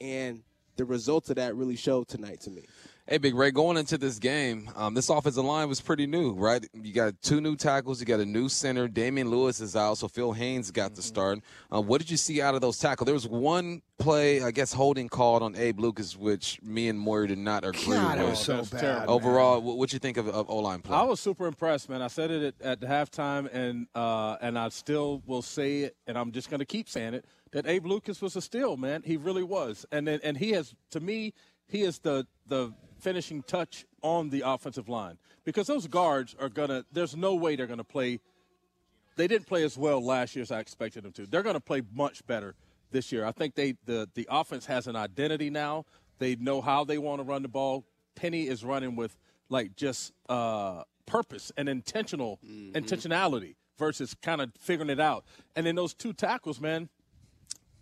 And the results of that really showed tonight to me. Hey, Big Ray, going into this game, this offensive line was pretty new, right? You got two new tackles. You got a new center. Damian Lewis is out, so Phil Haynes got the start. What did you see out of those tackles? There was one play, I guess, holding called on Abe Lucas, which me and Moyer did not agree with. It was so bad. Terrible. Overall, what you think of O-line play? I was super impressed, man. I said it at the halftime, and I still will say it, and I'm just going to keep saying it, that Abe Lucas was a steal, man. He really was. And he has, to me, he is the finishing touch on the offensive line, because those guards are going to – there's no way they're going to play – they didn't play as well last year as I expected them to. They're going to play much better this year. I think the offense has an identity now. They know how they want to run the ball. Penny is running with, like, just purpose and intentionality versus kind of figuring it out. And then those two tackles, man,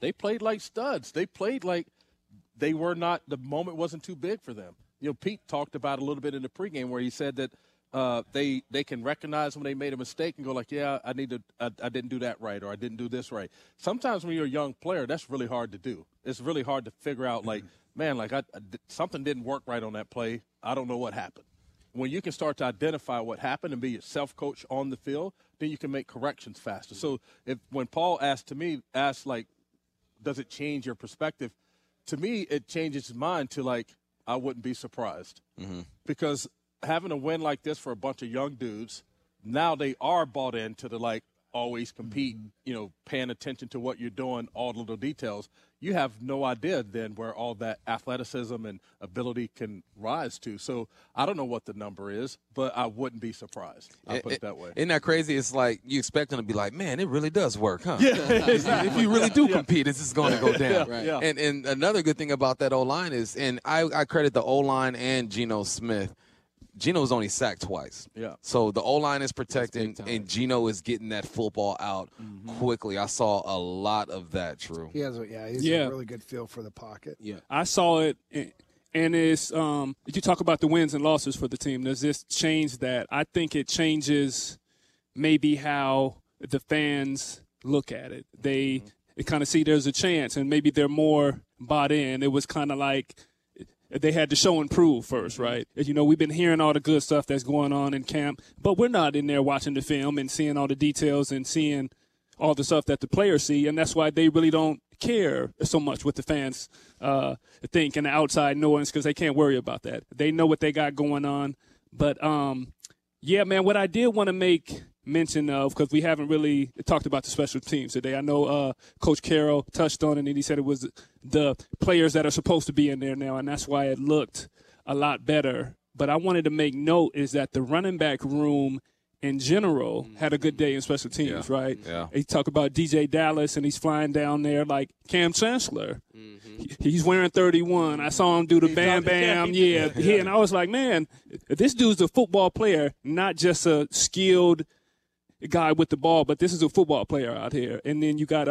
they played like studs. They played like they were not – the moment wasn't too big for them. You know, Pete talked about a little bit in the pregame where he said that they can recognize when they made a mistake and go like, yeah, I didn't do that right, or I didn't do this right. Sometimes when you're a young player, that's really hard to do. It's really hard to figure out, like, man, like something didn't work right on that play. I don't know what happened. When you can start to identify what happened and be a self-coach on the field, then you can make corrections faster. So when Paul asked, like, does it change your perspective? To me, it changes mine to, like, I wouldn't be surprised. Mm-hmm. Because having a win like this for a bunch of young dudes, now they are bought into the, like, always compete, you know, paying attention to what you're doing, all the little details. You have no idea then where all that athleticism and ability can rise to. So I don't know what the number is, but I wouldn't be surprised. I'll put it that way. Isn't that crazy? It's like you expect them to be like, man, it really does work, huh? Yeah. If you really do compete, it's just going to go down. Right. Yeah. And another good thing about that O-line is, and I credit the O-line and Geno Smith. Geno was only sacked twice. Yeah. So the O-line is protecting, and Geno is getting that football out quickly. I saw a lot of that, Drew. He has a really good feel for the pocket. Yeah. I saw it, and it's you talk about the wins and losses for the team. Does this change that? I think it changes maybe how the fans look at it. They kind of see there's a chance, and maybe they're more bought in. It was kind of like – they had to show and prove first, right? You know, we've been hearing all the good stuff that's going on in camp, but we're not in there watching the film and seeing all the details and seeing all the stuff that the players see, and that's why they really don't care so much what the fans think and the outside noise, because they can't worry about that. They know what they got going on. But, yeah, man, what I did want to make mention of, because we haven't really talked about the special teams today. I know Coach Carroll touched on it, and he said it was the players that are supposed to be in there now, and that's why it looked a lot better. But I wanted to make note is that the running back room in general had a good day in special teams, right? Yeah. He talked about DeeJay Dallas, and he's flying down there like Cam Chancellor. Mm-hmm. He's wearing 31. I saw him do the bam-bam. Yeah, and I was like, man, this dude's a football player, not just a skilled guy with the ball, but this is a football player out here. And then you got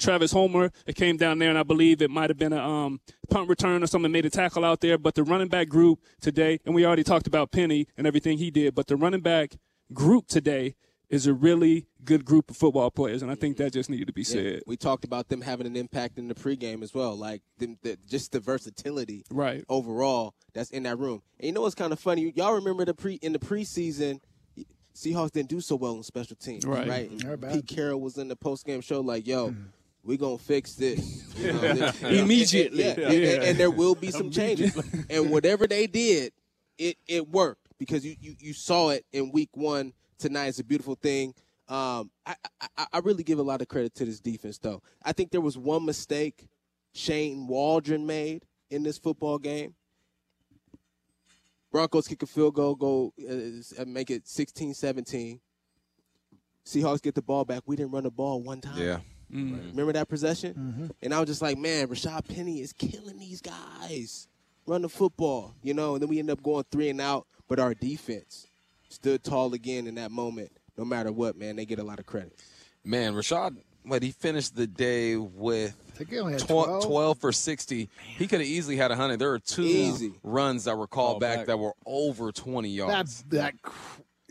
Travis Homer. It came down there, and I believe it might have been a punt return or something, made a tackle out there. But the running back group today, and we already talked about Penny and everything he did, but the running back group today is a really good group of football players, and I think that just needed to be said. We talked about them having an impact in the pregame as well, like just the versatility overall that's in that room. And you know what's kind of funny? Y'all remember in the preseason – Seahawks didn't do so well on special teams, right? Pete Carroll was in the post-game show like, yo, we're going to fix this. You know, immediately. And there will be some changes. And whatever they did, it worked, because you saw it in week one. Tonight is a beautiful thing. I really give a lot of credit to this defense, though. I think there was one mistake Shane Waldron made in this football game. Broncos kick a field goal, make it 16-17. Seahawks get the ball back. We didn't run the ball one time. Yeah. Mm-hmm. Remember that possession? Mm-hmm. And I was just like, man, Rashad Penny is killing these guys. Run the football, you know. And then we end up going 3-and-out. But our defense stood tall again in that moment. No matter what, man, they get a lot of credit. Man, Rashad, he finished the day with 12 for 60. He could have easily had 100. There are two runs that were called back that were over 20 yards. That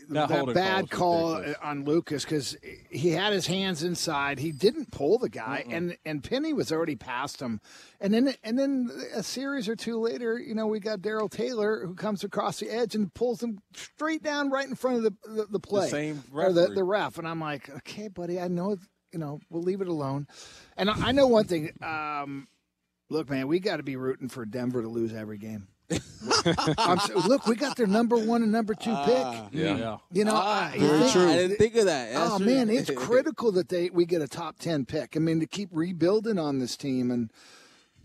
bad call on Lucas, because he had his hands inside. He didn't pull the guy, and Penny was already past him. And then a series or two later, you know, we got Daryl Taylor, who comes across the edge and pulls him straight down right in front of the play. The same ref. Or the ref. And I'm like, okay, buddy, I know. You know, we'll leave it alone. And I know one thing. Look, man, we got to be rooting for Denver to lose every game. Look, we got their number 1 and number 2 pick. Yeah. You know, true. I didn't think of that. That's true. Man, it's critical that we get a top 10 pick. I mean, to keep rebuilding on this team. And,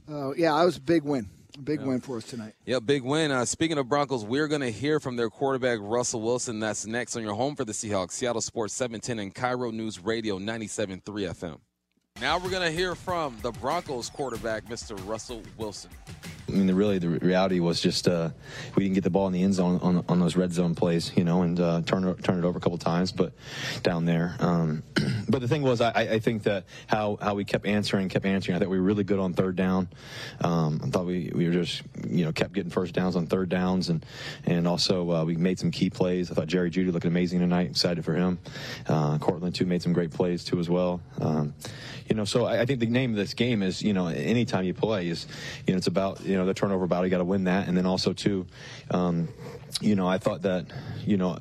I was a big win. Big win for us tonight. Yeah, big win. Speaking of Broncos, we're going to hear from their quarterback, Russell Wilson. That's next on your home for the Seahawks, Seattle Sports 710 and Cairo News Radio 97.3 FM. Now we're going to hear from the Broncos quarterback, Mr. Russell Wilson. I mean, the reality was just we didn't get the ball in the end zone on those red zone plays, you know, and turn it over a couple times, but down there. But the thing was, I think that how we kept answering. I think we were really good on third down. I thought we were just, you know, kept getting first downs on third downs, and also we made some key plays. I thought Jerry Jeudy looked amazing tonight. Excited for him. Cortland, too, made some great plays, too, as well. You know, so I think the name of this game is, you know, anytime you play is, you know, it's about, you know, the turnover battle. You got to win that. And then also, too, you know, I thought that, you know,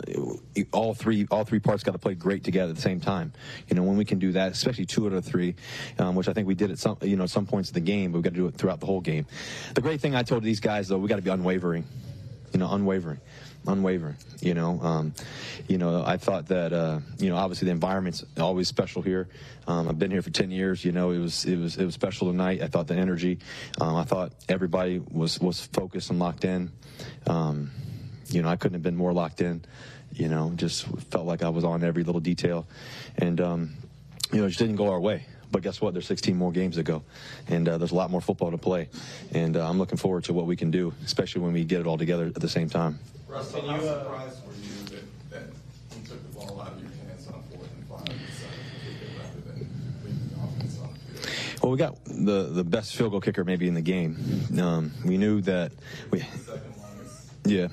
all three parts got to play great together at the same time. You know, when we can do that, especially two out of three, which I think we did at some, you know, some points of the game, but we've got to do it throughout the whole game. The great thing I told these guys, though, we got to be unwavering, you know, unwavering. You know, I thought that, you know, obviously the environment's always special here. I've been here for 10 years. You know, it was special tonight. I thought the energy, I thought everybody was focused and locked in. You know, I couldn't have been more locked in, you know, just felt like I was on every little detail, and, you know, it just didn't go our way. But guess what? There's 16 more games to go, and there's a lot more football to play. And I'm looking forward to what we can do, especially when we get it all together at the same time. Russell, how surprised were you that you took the ball out of your hands on 4th and 5 rather than leaving the offense on the field? Well, we got the best field goal kicker maybe in the game. We knew that we – yeah.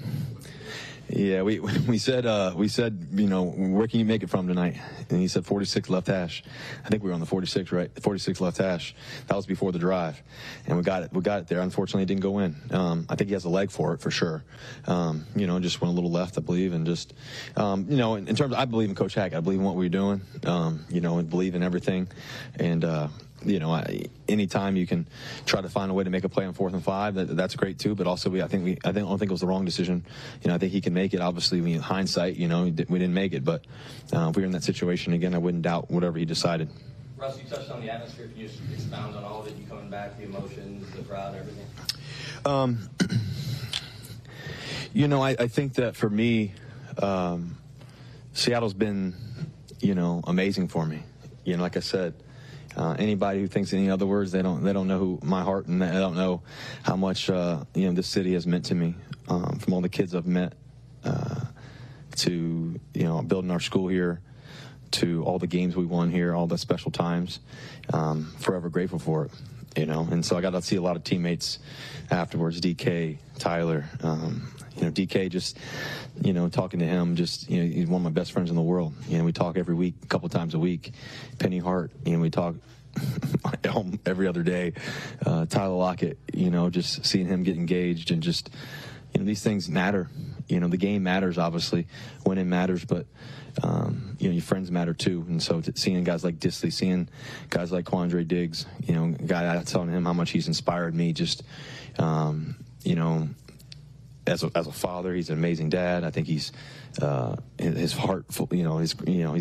Yeah, we said, you know, where can you make it from tonight? And he said 46 left hash. I think we were on the 46, right? 46 left hash. That was before the drive, and we got it there. Unfortunately, it didn't go in. I think he has a leg for it for sure. You know, just went a little left, I believe, and just, you know, in terms of, I believe in Coach Hackett. I believe in what we're doing. You know, and believe in everything, and. You know, anytime you can try to find a way to make a play on 4th and 5, that's great too. But also, I don't think it was the wrong decision. You know, I think he can make it. Obviously, in hindsight, you know, we didn't make it. But if we were in that situation again, I wouldn't doubt whatever he decided. Russ, you touched on the atmosphere. Can you just expound on all of it? You coming back, the emotions, the crowd, everything. You know, I think that for me, Seattle's been, you know, amazing for me. You know, like I said. Anybody who thinks any other words, they don't know who my heart, and they don't know how much you know, this city has meant to me. From all the kids I've met, to, you know, building our school here, to all the games we won here, all the special times. Forever grateful for it, you know. And so I got to see a lot of teammates afterwards. DK, Tyler, you know, DK, just, you know, talking to him, just, you know, he's one of my best friends in the world. You know, we talk every week, a couple times a week. Penny Hart, you know, we talk every other day. Tyler Lockett, you know, just seeing him get engaged, and just, you know, these things matter. You know, the game matters, obviously. Winning matters, but, you know, your friends matter too. And so seeing guys like Dissly, seeing guys like Quandre Diggs, you know, I was telling him how much he's inspired me, just, you know, as a father. He's an amazing dad. I think he's his heart, you know, he's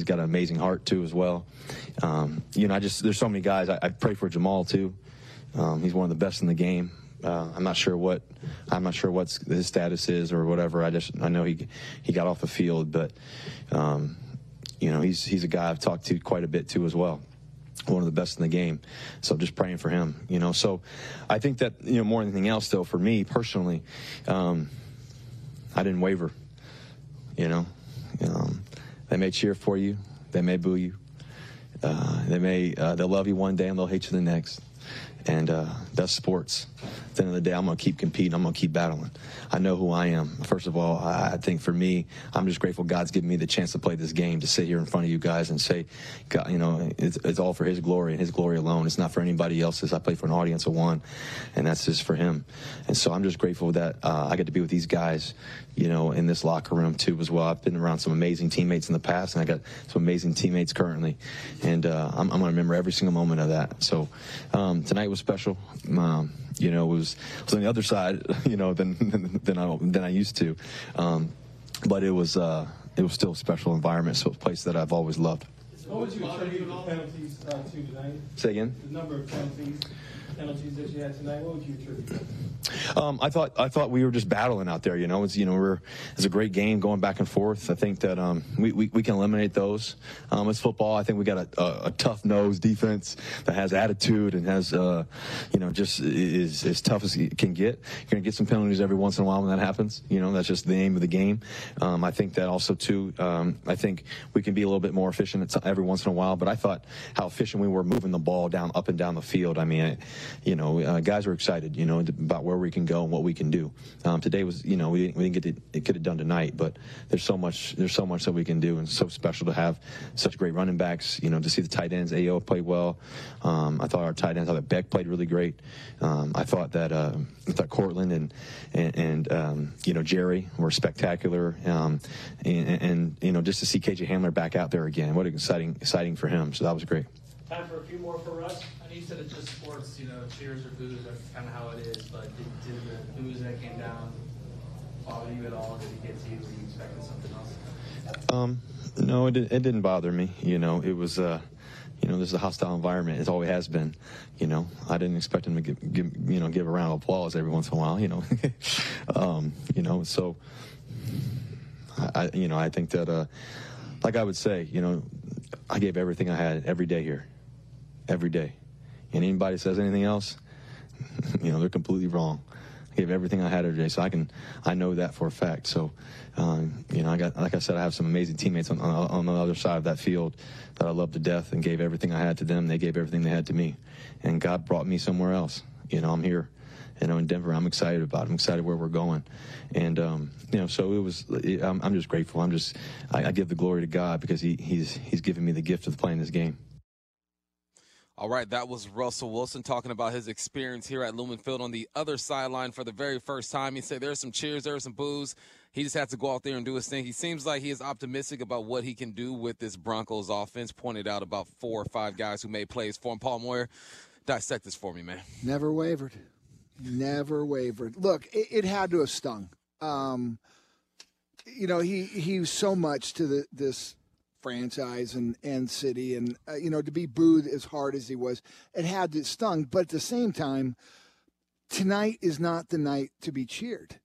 got an amazing heart too as well. You know, there's so many guys. I pray for Jamal too. He's one of the best in the game. I'm not sure what his status is or whatever. I know he got off the field, but you know, he's a guy I've talked to quite a bit too as well. One of the best in the game. So just praying for him, you know. So I think that, you know, more than anything else, though, for me personally, I didn't waver, you know. They may cheer for you. They may boo you. They'll love you one day and they'll hate you the next. And that's sports. At the end of the day, I'm going to keep competing. I'm going to keep battling. I know who I am. First of all, I think for me, I'm just grateful God's given me the chance to play this game, to sit here in front of you guys and say, God, you know, it's all for his glory and his glory alone. It's not for anybody else's. I play for an audience of one, and that's just for him. And so I'm just grateful that I get to be with these guys, you know, in this locker room too as well. I've been around some amazing teammates in the past, and I got some amazing teammates currently. And I'm going to remember every single moment of that. So tonight was special. You know, it was on the other side, you know, than I used to, but it was still a special environment, so a place that I've always loved. What would you attribute the penalties to tonight? Say again. The number of penalties. penalties that you had tonight, what would you attribute that to? I thought we were just battling out there. It's a great game going back and forth. I think that we can eliminate those. It's football. I think we got a tough-nosed defense that has attitude and has just is as tough as it can get. You're gonna get some penalties every once in a while when that happens. That's just the aim of the game. I think that also too. I think we can be a little bit more efficient every once in a while. But I thought how efficient we were moving the ball up and down the field. I mean, guys were excited, about where we can go and what we can do. Today was, we didn't get it could have done tonight, but there's so much that we can do, and so special to have such great running backs. To see the tight ends, AO played well. I thought our tight ends, I thought Beck played really great. I thought Cortland and Jerry were spectacular. And just to see KJ Hamler back out there again, what exciting for him. So that was great. Time for a few more for Russ. I know you said it's just sports, cheers or booze, that's kind of how it is, but did the booze that came down bother you at all? Did it get to you? Were you expecting something else? No, it didn't bother me. It was, this is a hostile environment. It's always has been. I didn't expect him to give a round of applause every once in a while, so I think that, like I would say, I gave everything I had every day here. Every day. And anybody says anything else, they're completely wrong. I gave everything I had every day, so I know that for a fact. So, I have some amazing teammates on the other side of that field that I love to death and gave everything I had to them. They gave everything they had to me, and God brought me somewhere else. I'm here. In Denver, I'm excited about it. I'm excited where we're going. And, so it was, I'm just grateful. I give the glory to God because he's given me the gift of playing this game. All right, that was Russell Wilson talking about his experience here at Lumen Field on the other sideline for the very first time. He said there are some cheers, there are some boos. He just had to go out there and do his thing. He seems like he is optimistic about what he can do with this Broncos offense. Pointed out about 4 or 5 guys who made plays for him. Paul Moyer, dissect this for me, man. Never wavered. Never wavered. Look, it had to have stung. He was so much to this franchise and city, and to be booed as hard as he was, it had to stung. But at the same time, tonight is not the night to be cheered.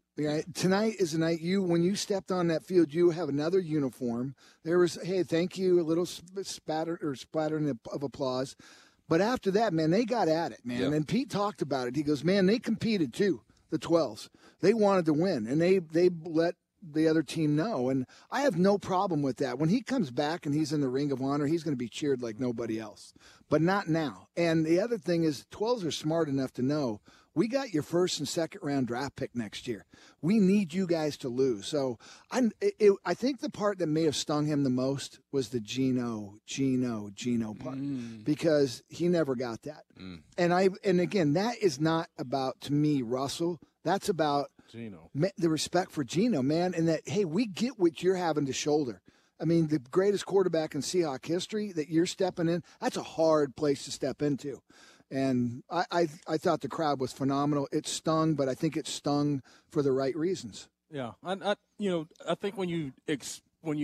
Tonight is the night when you stepped on that field, you have another uniform. There was thank you, a little splattering of applause. But after that, man, they got at it, man. Yep. And Pete talked about it. He goes, man, they competed too, the 12s. They wanted to win, and they let the other team know. And I have no problem with that. When he comes back and he's in the Ring of Honor, he's going to be cheered like nobody else. But not now. And the other thing is, 12s are smart enough to know, we got your first and second round draft pick next year. We need you guys to lose. So I think the part that may have stung him the most was the Geno part, because he never got that. Mm. And again, that is not about, to me, Russell. That's about Geno. The respect for Geno, man, and that, hey, we get what you're having to shoulder. I mean, the greatest quarterback in Seahawk history that you're stepping in, that's a hard place to step into. And I thought the crowd was phenomenal. It stung, but I think it stung for the right reasons. Yeah, I think when you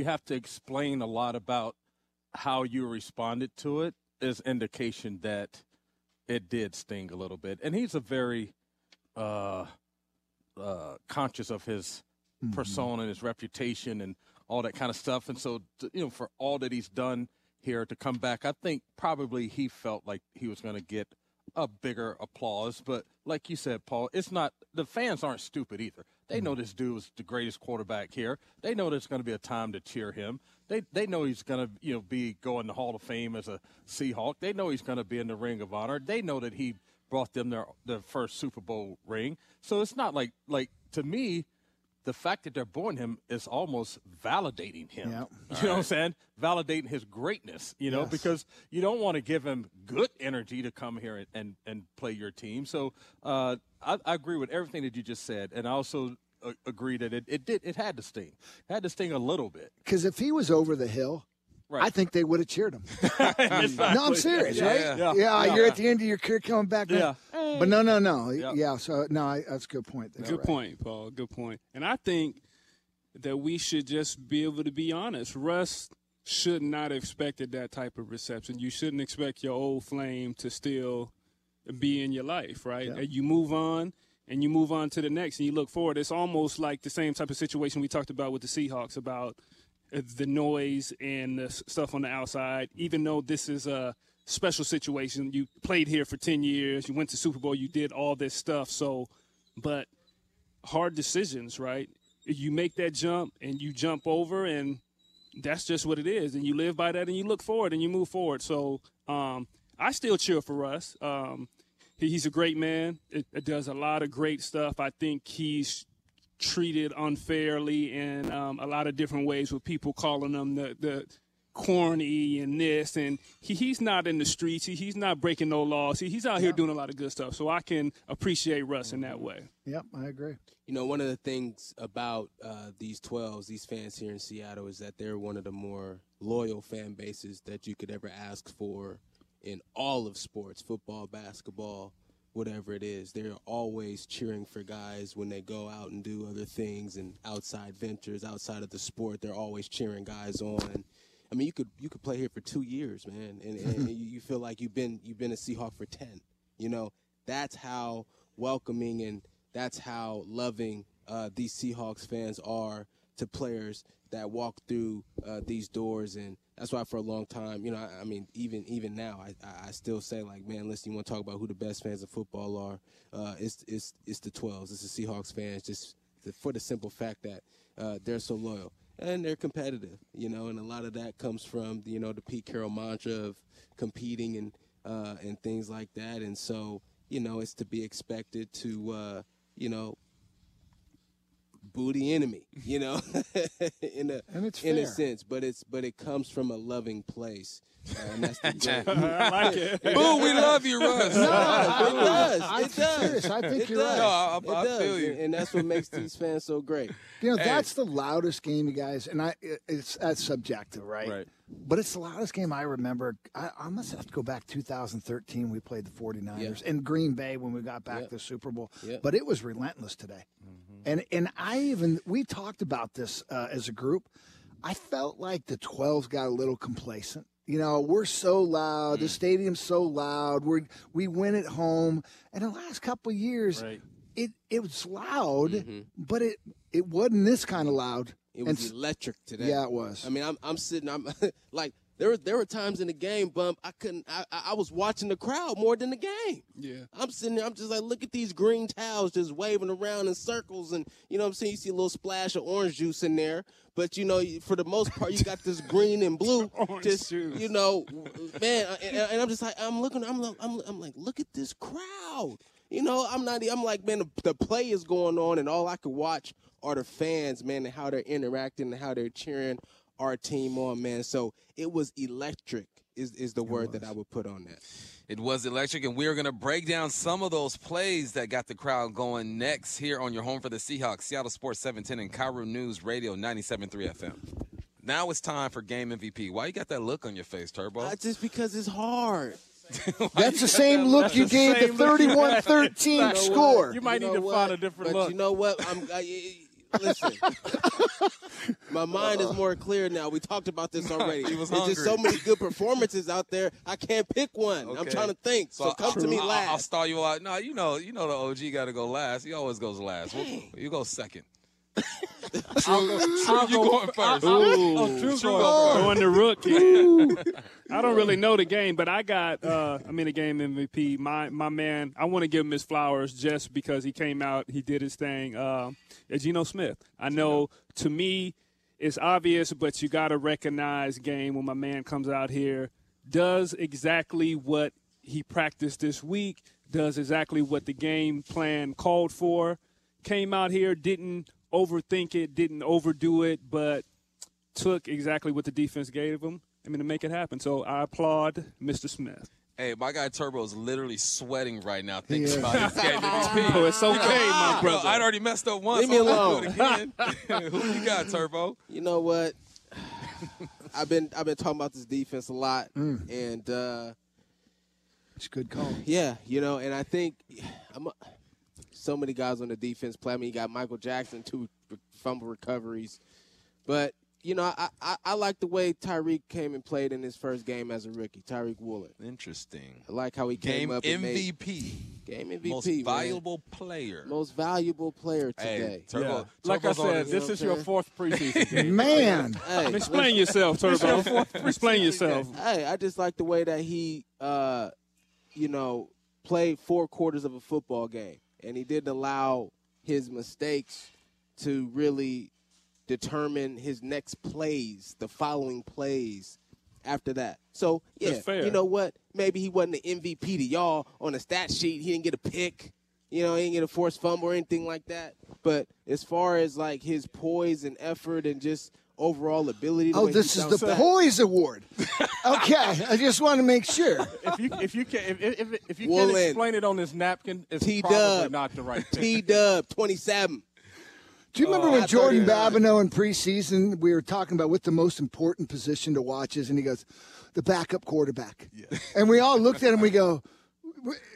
have to explain a lot about how you responded to it, is indication that it did sting a little bit. And he's a very conscious of his persona and his reputation and all that kind of stuff. And so, for all that he's done here to come back, I think probably he felt like he was going to get a bigger applause. But like you said, Paul, it's not, the fans aren't stupid either. They know this dude is the greatest quarterback here. They know there's going to be a time to cheer him. They know he's going to be going to Hall of Fame as a Seahawk. They know he's going to be in the Ring of Honor. They know that he brought them their first Super Bowl ring. So it's not like to me, the fact that they're booing him is almost validating him. Yep. You know what I'm saying? Validating his greatness, yes. Because you don't want to give him good energy to come here and play your team. So I agree with everything that you just said, and I also agree that it had to sting. It had to sting a little bit. Because if he was over the hill, right, I think they would have cheered him. Exactly. No, I'm serious, right? Yeah, you're at the end of your career coming back. Yeah. Hey. But no. Yep. Yeah, so, no, that's a good point. There, good right? point, Paul. Good point. And I think that we should just be able to be honest. Russ should not have expected that type of reception. You shouldn't expect your old flame to still be in your life, right? Yeah. You move on, and you move on to the next, and you look forward. It's almost like the same type of situation we talked about with the Seahawks about the noise and the stuff on the outside. Even though this is a special situation, you played here for 10 years, you went to Super Bowl, you did all this stuff. So, but hard decisions, right? You make that jump, and you jump over, and that's just what it is. And you live by that, and you look forward, and you move forward. So I still cheer for Russ. He's a great man. It does a lot of great stuff. I think he's treated unfairly in a lot of different ways, with people calling him the corny and this. And he's not in the streets. He's not breaking no laws. He's out here doing a lot of good stuff. So I can appreciate Russ in that way. Yep, I agree. You know, one of the things about these 12s, these fans here in Seattle, is that they're one of the more loyal fan bases that you could ever ask for. In all of sports, football, basketball, whatever it is, they're always cheering for guys when they go out and do other things and outside ventures, outside of the sport. They're always cheering guys on. I mean, you could play here for 2 years, man, and you feel like you've been a Seahawk for 10. You know, that's how welcoming and that's how loving these Seahawks fans are to players that walk through these doors. And that's why for a long time, you know, I mean, even now, I still say, like, man, listen, you want to talk about who the best fans of football are? It's the 12s. It's the Seahawks fans, just for the simple fact that they're so loyal. And they're competitive, you know, and a lot of that comes from, you know, the Pete Carroll mantra of competing and things like that. And so, you know, it's to be expected to, you know, boo the enemy, you know, in a sense, but it comes from a loving place. And that's the joke. I like it. Boo, we love you, Russ. No, it does. It does. I think you're right. No, I feel you. And that's what makes these fans so great. You know, that's the loudest game, you guys, and that's subjective, right? Right. But it's the loudest game I remember. I must have to go back 2013. We played the 49ers in Green Bay when we got back to the Super Bowl. Yeah. But it was relentless today. Mm-hmm. And we talked about this as a group. I felt like the 12s got a little complacent. You know, we're so loud. The stadium's so loud. We win at home. And the last couple of years, it was loud, but it wasn't this kind of loud. It was electric today. Yeah, it was. I mean, I'm like, there were times in the game, Bump, I was watching the crowd more than the game. Yeah. I'm sitting there, I'm just like, look at these green towels just waving around in circles, and you know what I'm saying, you see a little splash of orange juice in there, but you know, for the most part, you got this green and blue, just, you know, man, and I'm just like, I'm like, look at this crowd. You know, I'm like, man, the play is going on, and all I could watch are the fans, man, and how they're interacting and how they're cheering our team on, man. So it was electric is the word that I would put on that. It was electric, and we're going to break down some of those plays that got the crowd going next here on your home for the Seahawks, Seattle Sports 710 and Cairo News Radio 97.3 FM. Now it's time for Game MVP. Why you got that look on your face, Turbo? Just because it's hard. That's the same look you gave the 31-13 score. You might need to find a different look. But you know what? Listen, my mind is more clear now. We talked about this already. There's just so many good performances out there. I can't pick one. Okay. I'm trying to think. So come to me last. I'll stall you out. No, you know the OG got to go last. He always goes last. You go second. I'll go first. Going to rookie. I don't really know the game, but I got the game MVP. My man, I want to give him his flowers just because he came out, he did his thing. Geno Smith. I know, to me, it's obvious, but you got to recognize game when my man comes out here, does exactly what he practiced this week, does exactly what the game plan called for, came out here, didn't overthink it, didn't overdo it, but took exactly what the defense gave him, to make it happen. So I applaud Mr. Smith. Hey, my guy Turbo is literally sweating right now thinking about his game MVP. It's okay, my brother. I'd already messed up once. Leave me alone. Who you got, Turbo? You know what? I've been talking about this defense a lot, and it's a good call. Yeah, you know, and I think so many guys on the defense play. You got Michael Jackson, 2 fumble recoveries. But you know, I like the way Tariq came and played in his first game as a rookie, Tariq Woolen. Interesting. I like how he came up and Game MVP. Most valuable player. Most valuable player today. Hey, Turbo. Yeah. Like I said, this is your fourth preseason game. Man. Hey, explain yourself, Turbo. Explain yourself. Hey, I just like the way that he, you know, played four quarters of a football game. And he didn't allow his mistakes to really determine his next plays, the following plays after that. So, yeah, you know what? Maybe he wasn't the MVP to y'all on the stat sheet. He didn't get a pick. You know, he didn't get a forced fumble or anything like that. But as far as, like, his poise and effort and just overall ability. Oh, this is the Poise Award. Okay, I just want to make sure. If you can explain it on this napkin, it's probably not the right thing. T-Dub, 27. Do you remember when Jordan Babineau in preseason, we were talking about what the most important position to watch is, and he goes, the backup quarterback. Yeah. And we all looked at him, we go,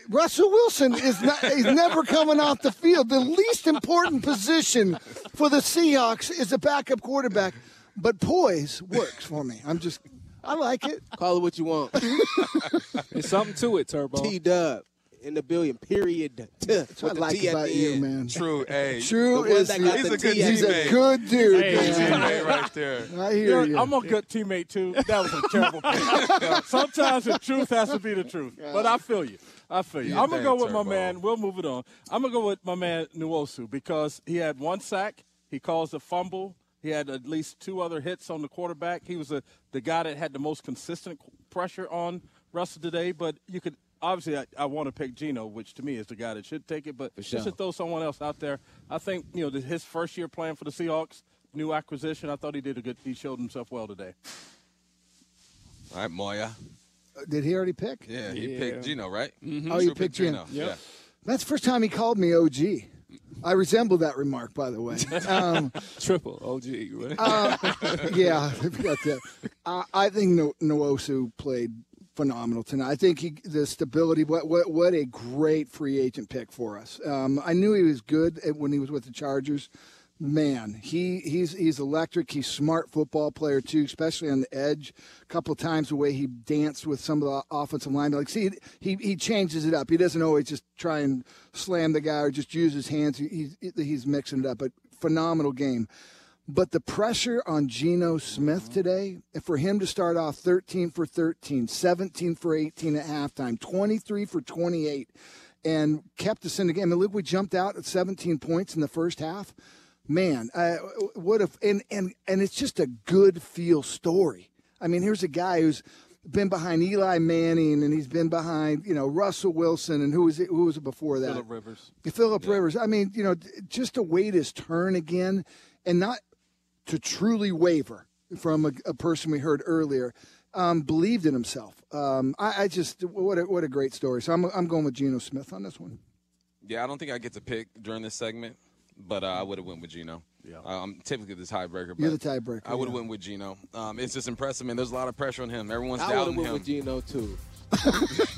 Russell Wilson is never coming off the field. The least important position for the Seahawks is a backup quarterback, but poise works for me. I like it. Call it what you want. There's something to it, Turbo. T-Dub. In the billion, period. That's what I like about you, man. True, hey. True is he's a good dude. He's a good dude right there. I hear you. I'm a good teammate, too. That was a terrible pick. Sometimes the truth has to be the truth. But I feel you. I'm going to go with my man. We'll move it on. I'm going to go with my man, Nwosu, because he had one sack. He caused a fumble. He had at least two other hits on the quarterback. He was the guy that had the most consistent pressure on Russell today. But you could – obviously, I want to pick Geno, which to me is the guy that should take it, but just to throw someone else out there. I think, you know, his first year playing for the Seahawks, new acquisition, I thought he did a good – he showed himself well today. All right, Moya. Did he already pick? Yeah, he picked Geno, right? Mm-hmm. Oh, you picked Geno. Yeah. That's the first time he called me OG. I resemble that remark, by the way. Triple OG, right? Yeah, I forgot that. I think Nwosu played – phenomenal tonight. I think the stability, what a great free agent pick for us. I knew he was good when he was with the Chargers. Man, he's electric. He's a smart football player, too, especially on the edge. A couple of times the way he danced with some of the offensive linemen. Like, see, he changes it up. He doesn't always just try and slam the guy or just use his hands. He's mixing it up. But phenomenal game. But the pressure on Geno Smith today, for him to start off 13 for 13, 17 for 18 at halftime, 23 for 28, and kept us in the game. I mean, look, we jumped out at 17 points in the first half. Man, and it's just a good feel story. I mean, here's a guy who's been behind Eli Manning, and he's been behind, you know, Russell Wilson, and who was it before that? Phillip Rivers. Phillip Rivers. I mean, you know, just to wait his turn again and not – to truly waver from a person we heard earlier, believed in himself. What a great story. So I'm going with Geno Smith on this one. Yeah, I don't think I get to pick during this segment, but I would have went with Geno. Yeah, I'm typically the tiebreaker. But you're the tiebreaker. I would have went with Geno. It's just impressive, man. There's a lot of pressure on him. Everyone's doubting him. I would have went with Geno too.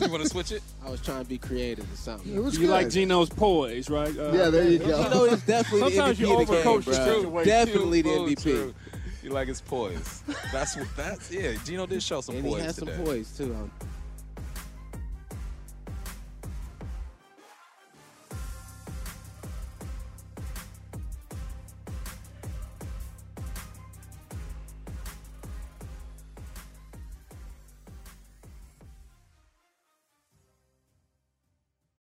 You want to switch it? I was trying to be creative or something. You good. Like Geno's poise, right? Yeah, there you go. Geno is definitely the MVP. Sometimes you overcoach the game, definitely the MVP. True. You like his poise. That's what. That's yeah. Geno did show some poise today. And he has some poise too.